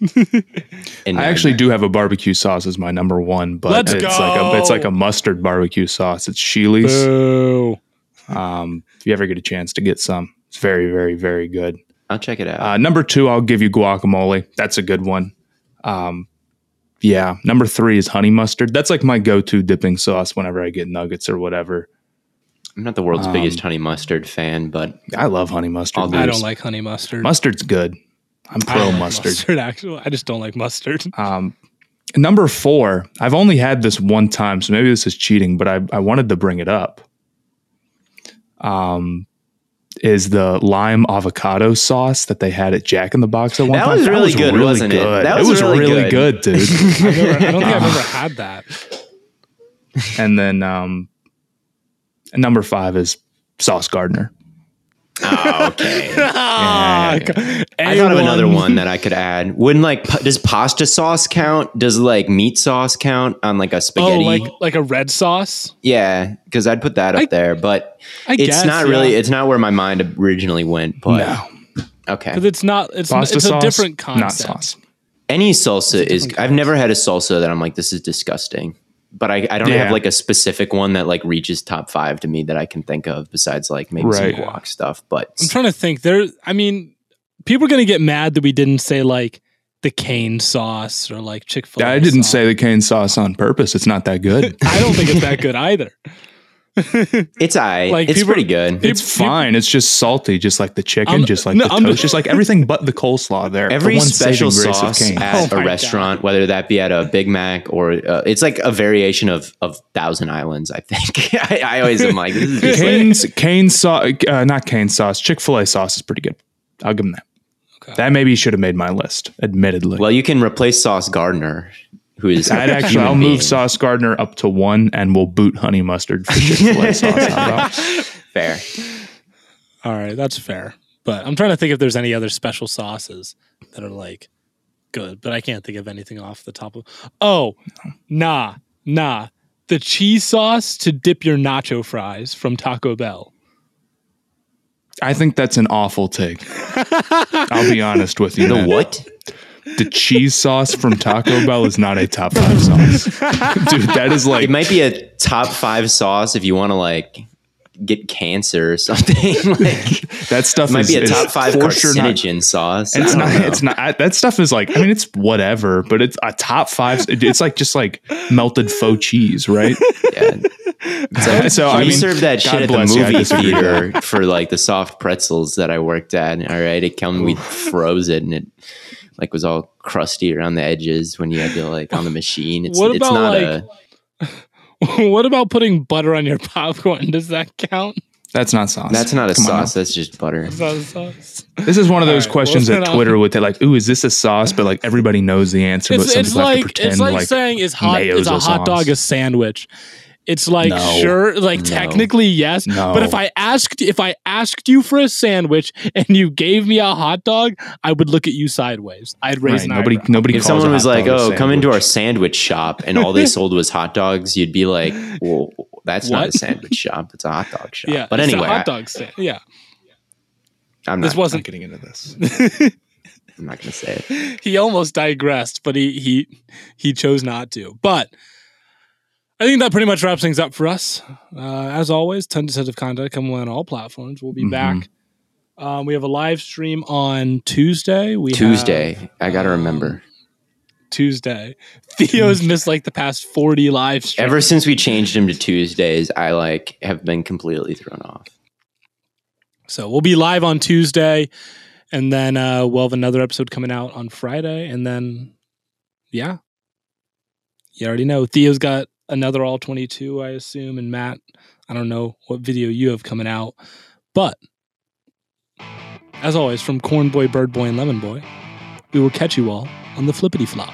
I actually do have a barbecue sauce as my number one, but Let's it's go. like a, it's like a mustard barbecue sauce. It's Chili's. Boo. Um, if you ever get a chance to get some, it's very very very good. I'll check it out. Uh, number two, I'll give you guacamole. That's a good one. Um, yeah. Number three is honey mustard. That's like my go-to dipping sauce whenever I get nuggets or whatever. I'm not the world's um, biggest honey mustard fan, but I love honey mustard. I don't like honey mustard. Mustard's good. I'm pro like mustard. mustard actually. I just don't like mustard. Um, number four, I've only had this one time, so maybe this is cheating, but I, I wanted to bring it up. Um, is the lime avocado sauce that they had at Jack in the Box at one time. That was time. really that was good, really wasn't good. it? That was, it was really, really good, good dude. I, never, I don't think I've ever had that. And then um, number five is Sauce Gardner. Oh, okay. yeah, yeah, yeah. I thought of another one that I could add. Wouldn't like, p- does pasta sauce count? Does like meat sauce count on like a spaghetti? Oh, like, like a red sauce? Yeah, because I'd put that up I, there, but I it's guess, not really, yeah. it's not where my mind originally went. But no. Okay. Because it's not, it's, pasta n- it's sauce, a different concept. Not sauce. Any salsa is, concept. I've never had a salsa that I'm like, this is disgusting. But I, I don't yeah. have like a specific one that like reaches top five to me that I can think of besides like maybe right. some guac stuff. But I'm trying to think there. I mean, people are going to get mad that we didn't say like the cane sauce or like Chick-fil-A. I didn't sauce. say the cane sauce on purpose. It's not that good. I don't think it's that good either. It's I. Like it's people, pretty good. People, it's fine. People, it's just salty, just like the chicken, I'm, just like no, the I'm toast, just, just like everything but the coleslaw. There, every the one special sauce at oh a restaurant, God. whether that be at a Big Mac or uh, it's like a variation of of Thousand Islands. I think I, I always am like this is Cane's like, Cane sauce, uh, not Cane sauce. Chick-fil-A sauce is pretty good. I'll give them that. Okay. That maybe should have made my list. Admittedly, well, you can replace Sauce Gardner. Who is I'd actually I'll being. move Sauce Gardner up to one and we'll boot honey mustard for Chick-fil-A sauce. Fair. All right, that's fair. But I'm trying to think if there's any other special sauces that are like good, but I can't think of anything off the top of Oh, nah, nah. The cheese sauce to dip your nacho fries from Taco Bell. I think that's an awful take. I'll be honest with you. The Matt. what? The cheese sauce from Taco Bell is not a top five sauce. Dude, that is like... It might be a top five sauce if you want to like get cancer or something. Like that stuff might is, be a top five carcinogen not, sauce. It's not. Know. It's not. I, that stuff is like. I mean, it's whatever. But it's a top five. It's like just like melted faux cheese, right? Yeah. Like, so I mean, serve that God shit at the movie theater for like the soft pretzels that I worked at. All right, it come. We froze it, and it like was all crusty around the edges when you had to like on the machine. It's, what about it's not like, a. What about putting butter on your popcorn? Does that count? That's not sauce. That's not a Come sauce. That's just butter. That's not a sauce. This is one of those right, questions we'll that Twitter on. Would say like, ooh, is this a sauce? But like everybody knows the answer. It's, but it's, like, have to pretend it's like, like saying is, hot, is a, a hot dog a sandwich? It's like, no, sure, like no, technically yes. No. But if I asked if I asked you for a sandwich and you gave me a hot dog, I would look at you sideways. I'd raise right, an nobody, eyebrow. Nobody if calls someone was like, oh, come into our sandwich shop and all they sold was hot dogs, you'd be like, well, that's what? Not a sandwich shop. It's a hot dog shop. Yeah, but anyway. It's a hot dog stand. Yeah. I'm not, this wasn't, I'm getting into this. I'm not going to say it. He almost digressed, but he he he chose not to. But I think that pretty much wraps things up for us. Uh, as always, tons of sensitive content coming on all platforms. We'll be mm-hmm. back. Um, we have a live stream on Tuesday. We Tuesday. Have, I got to um, remember. Tuesday. Theo's missed like the past forty live streams. Ever since we changed him to Tuesdays, I like have been completely thrown off. So we'll be live on Tuesday. And then uh, we'll have another episode coming out on Friday. And then, yeah. You already know. Theo's got another all twenty-two, I assume, and Matt, I don't know what video you have coming out, but as always, from Corn Boy, Bird Boy, and Lemon Boy, we will catch you all on the Flippity Flop.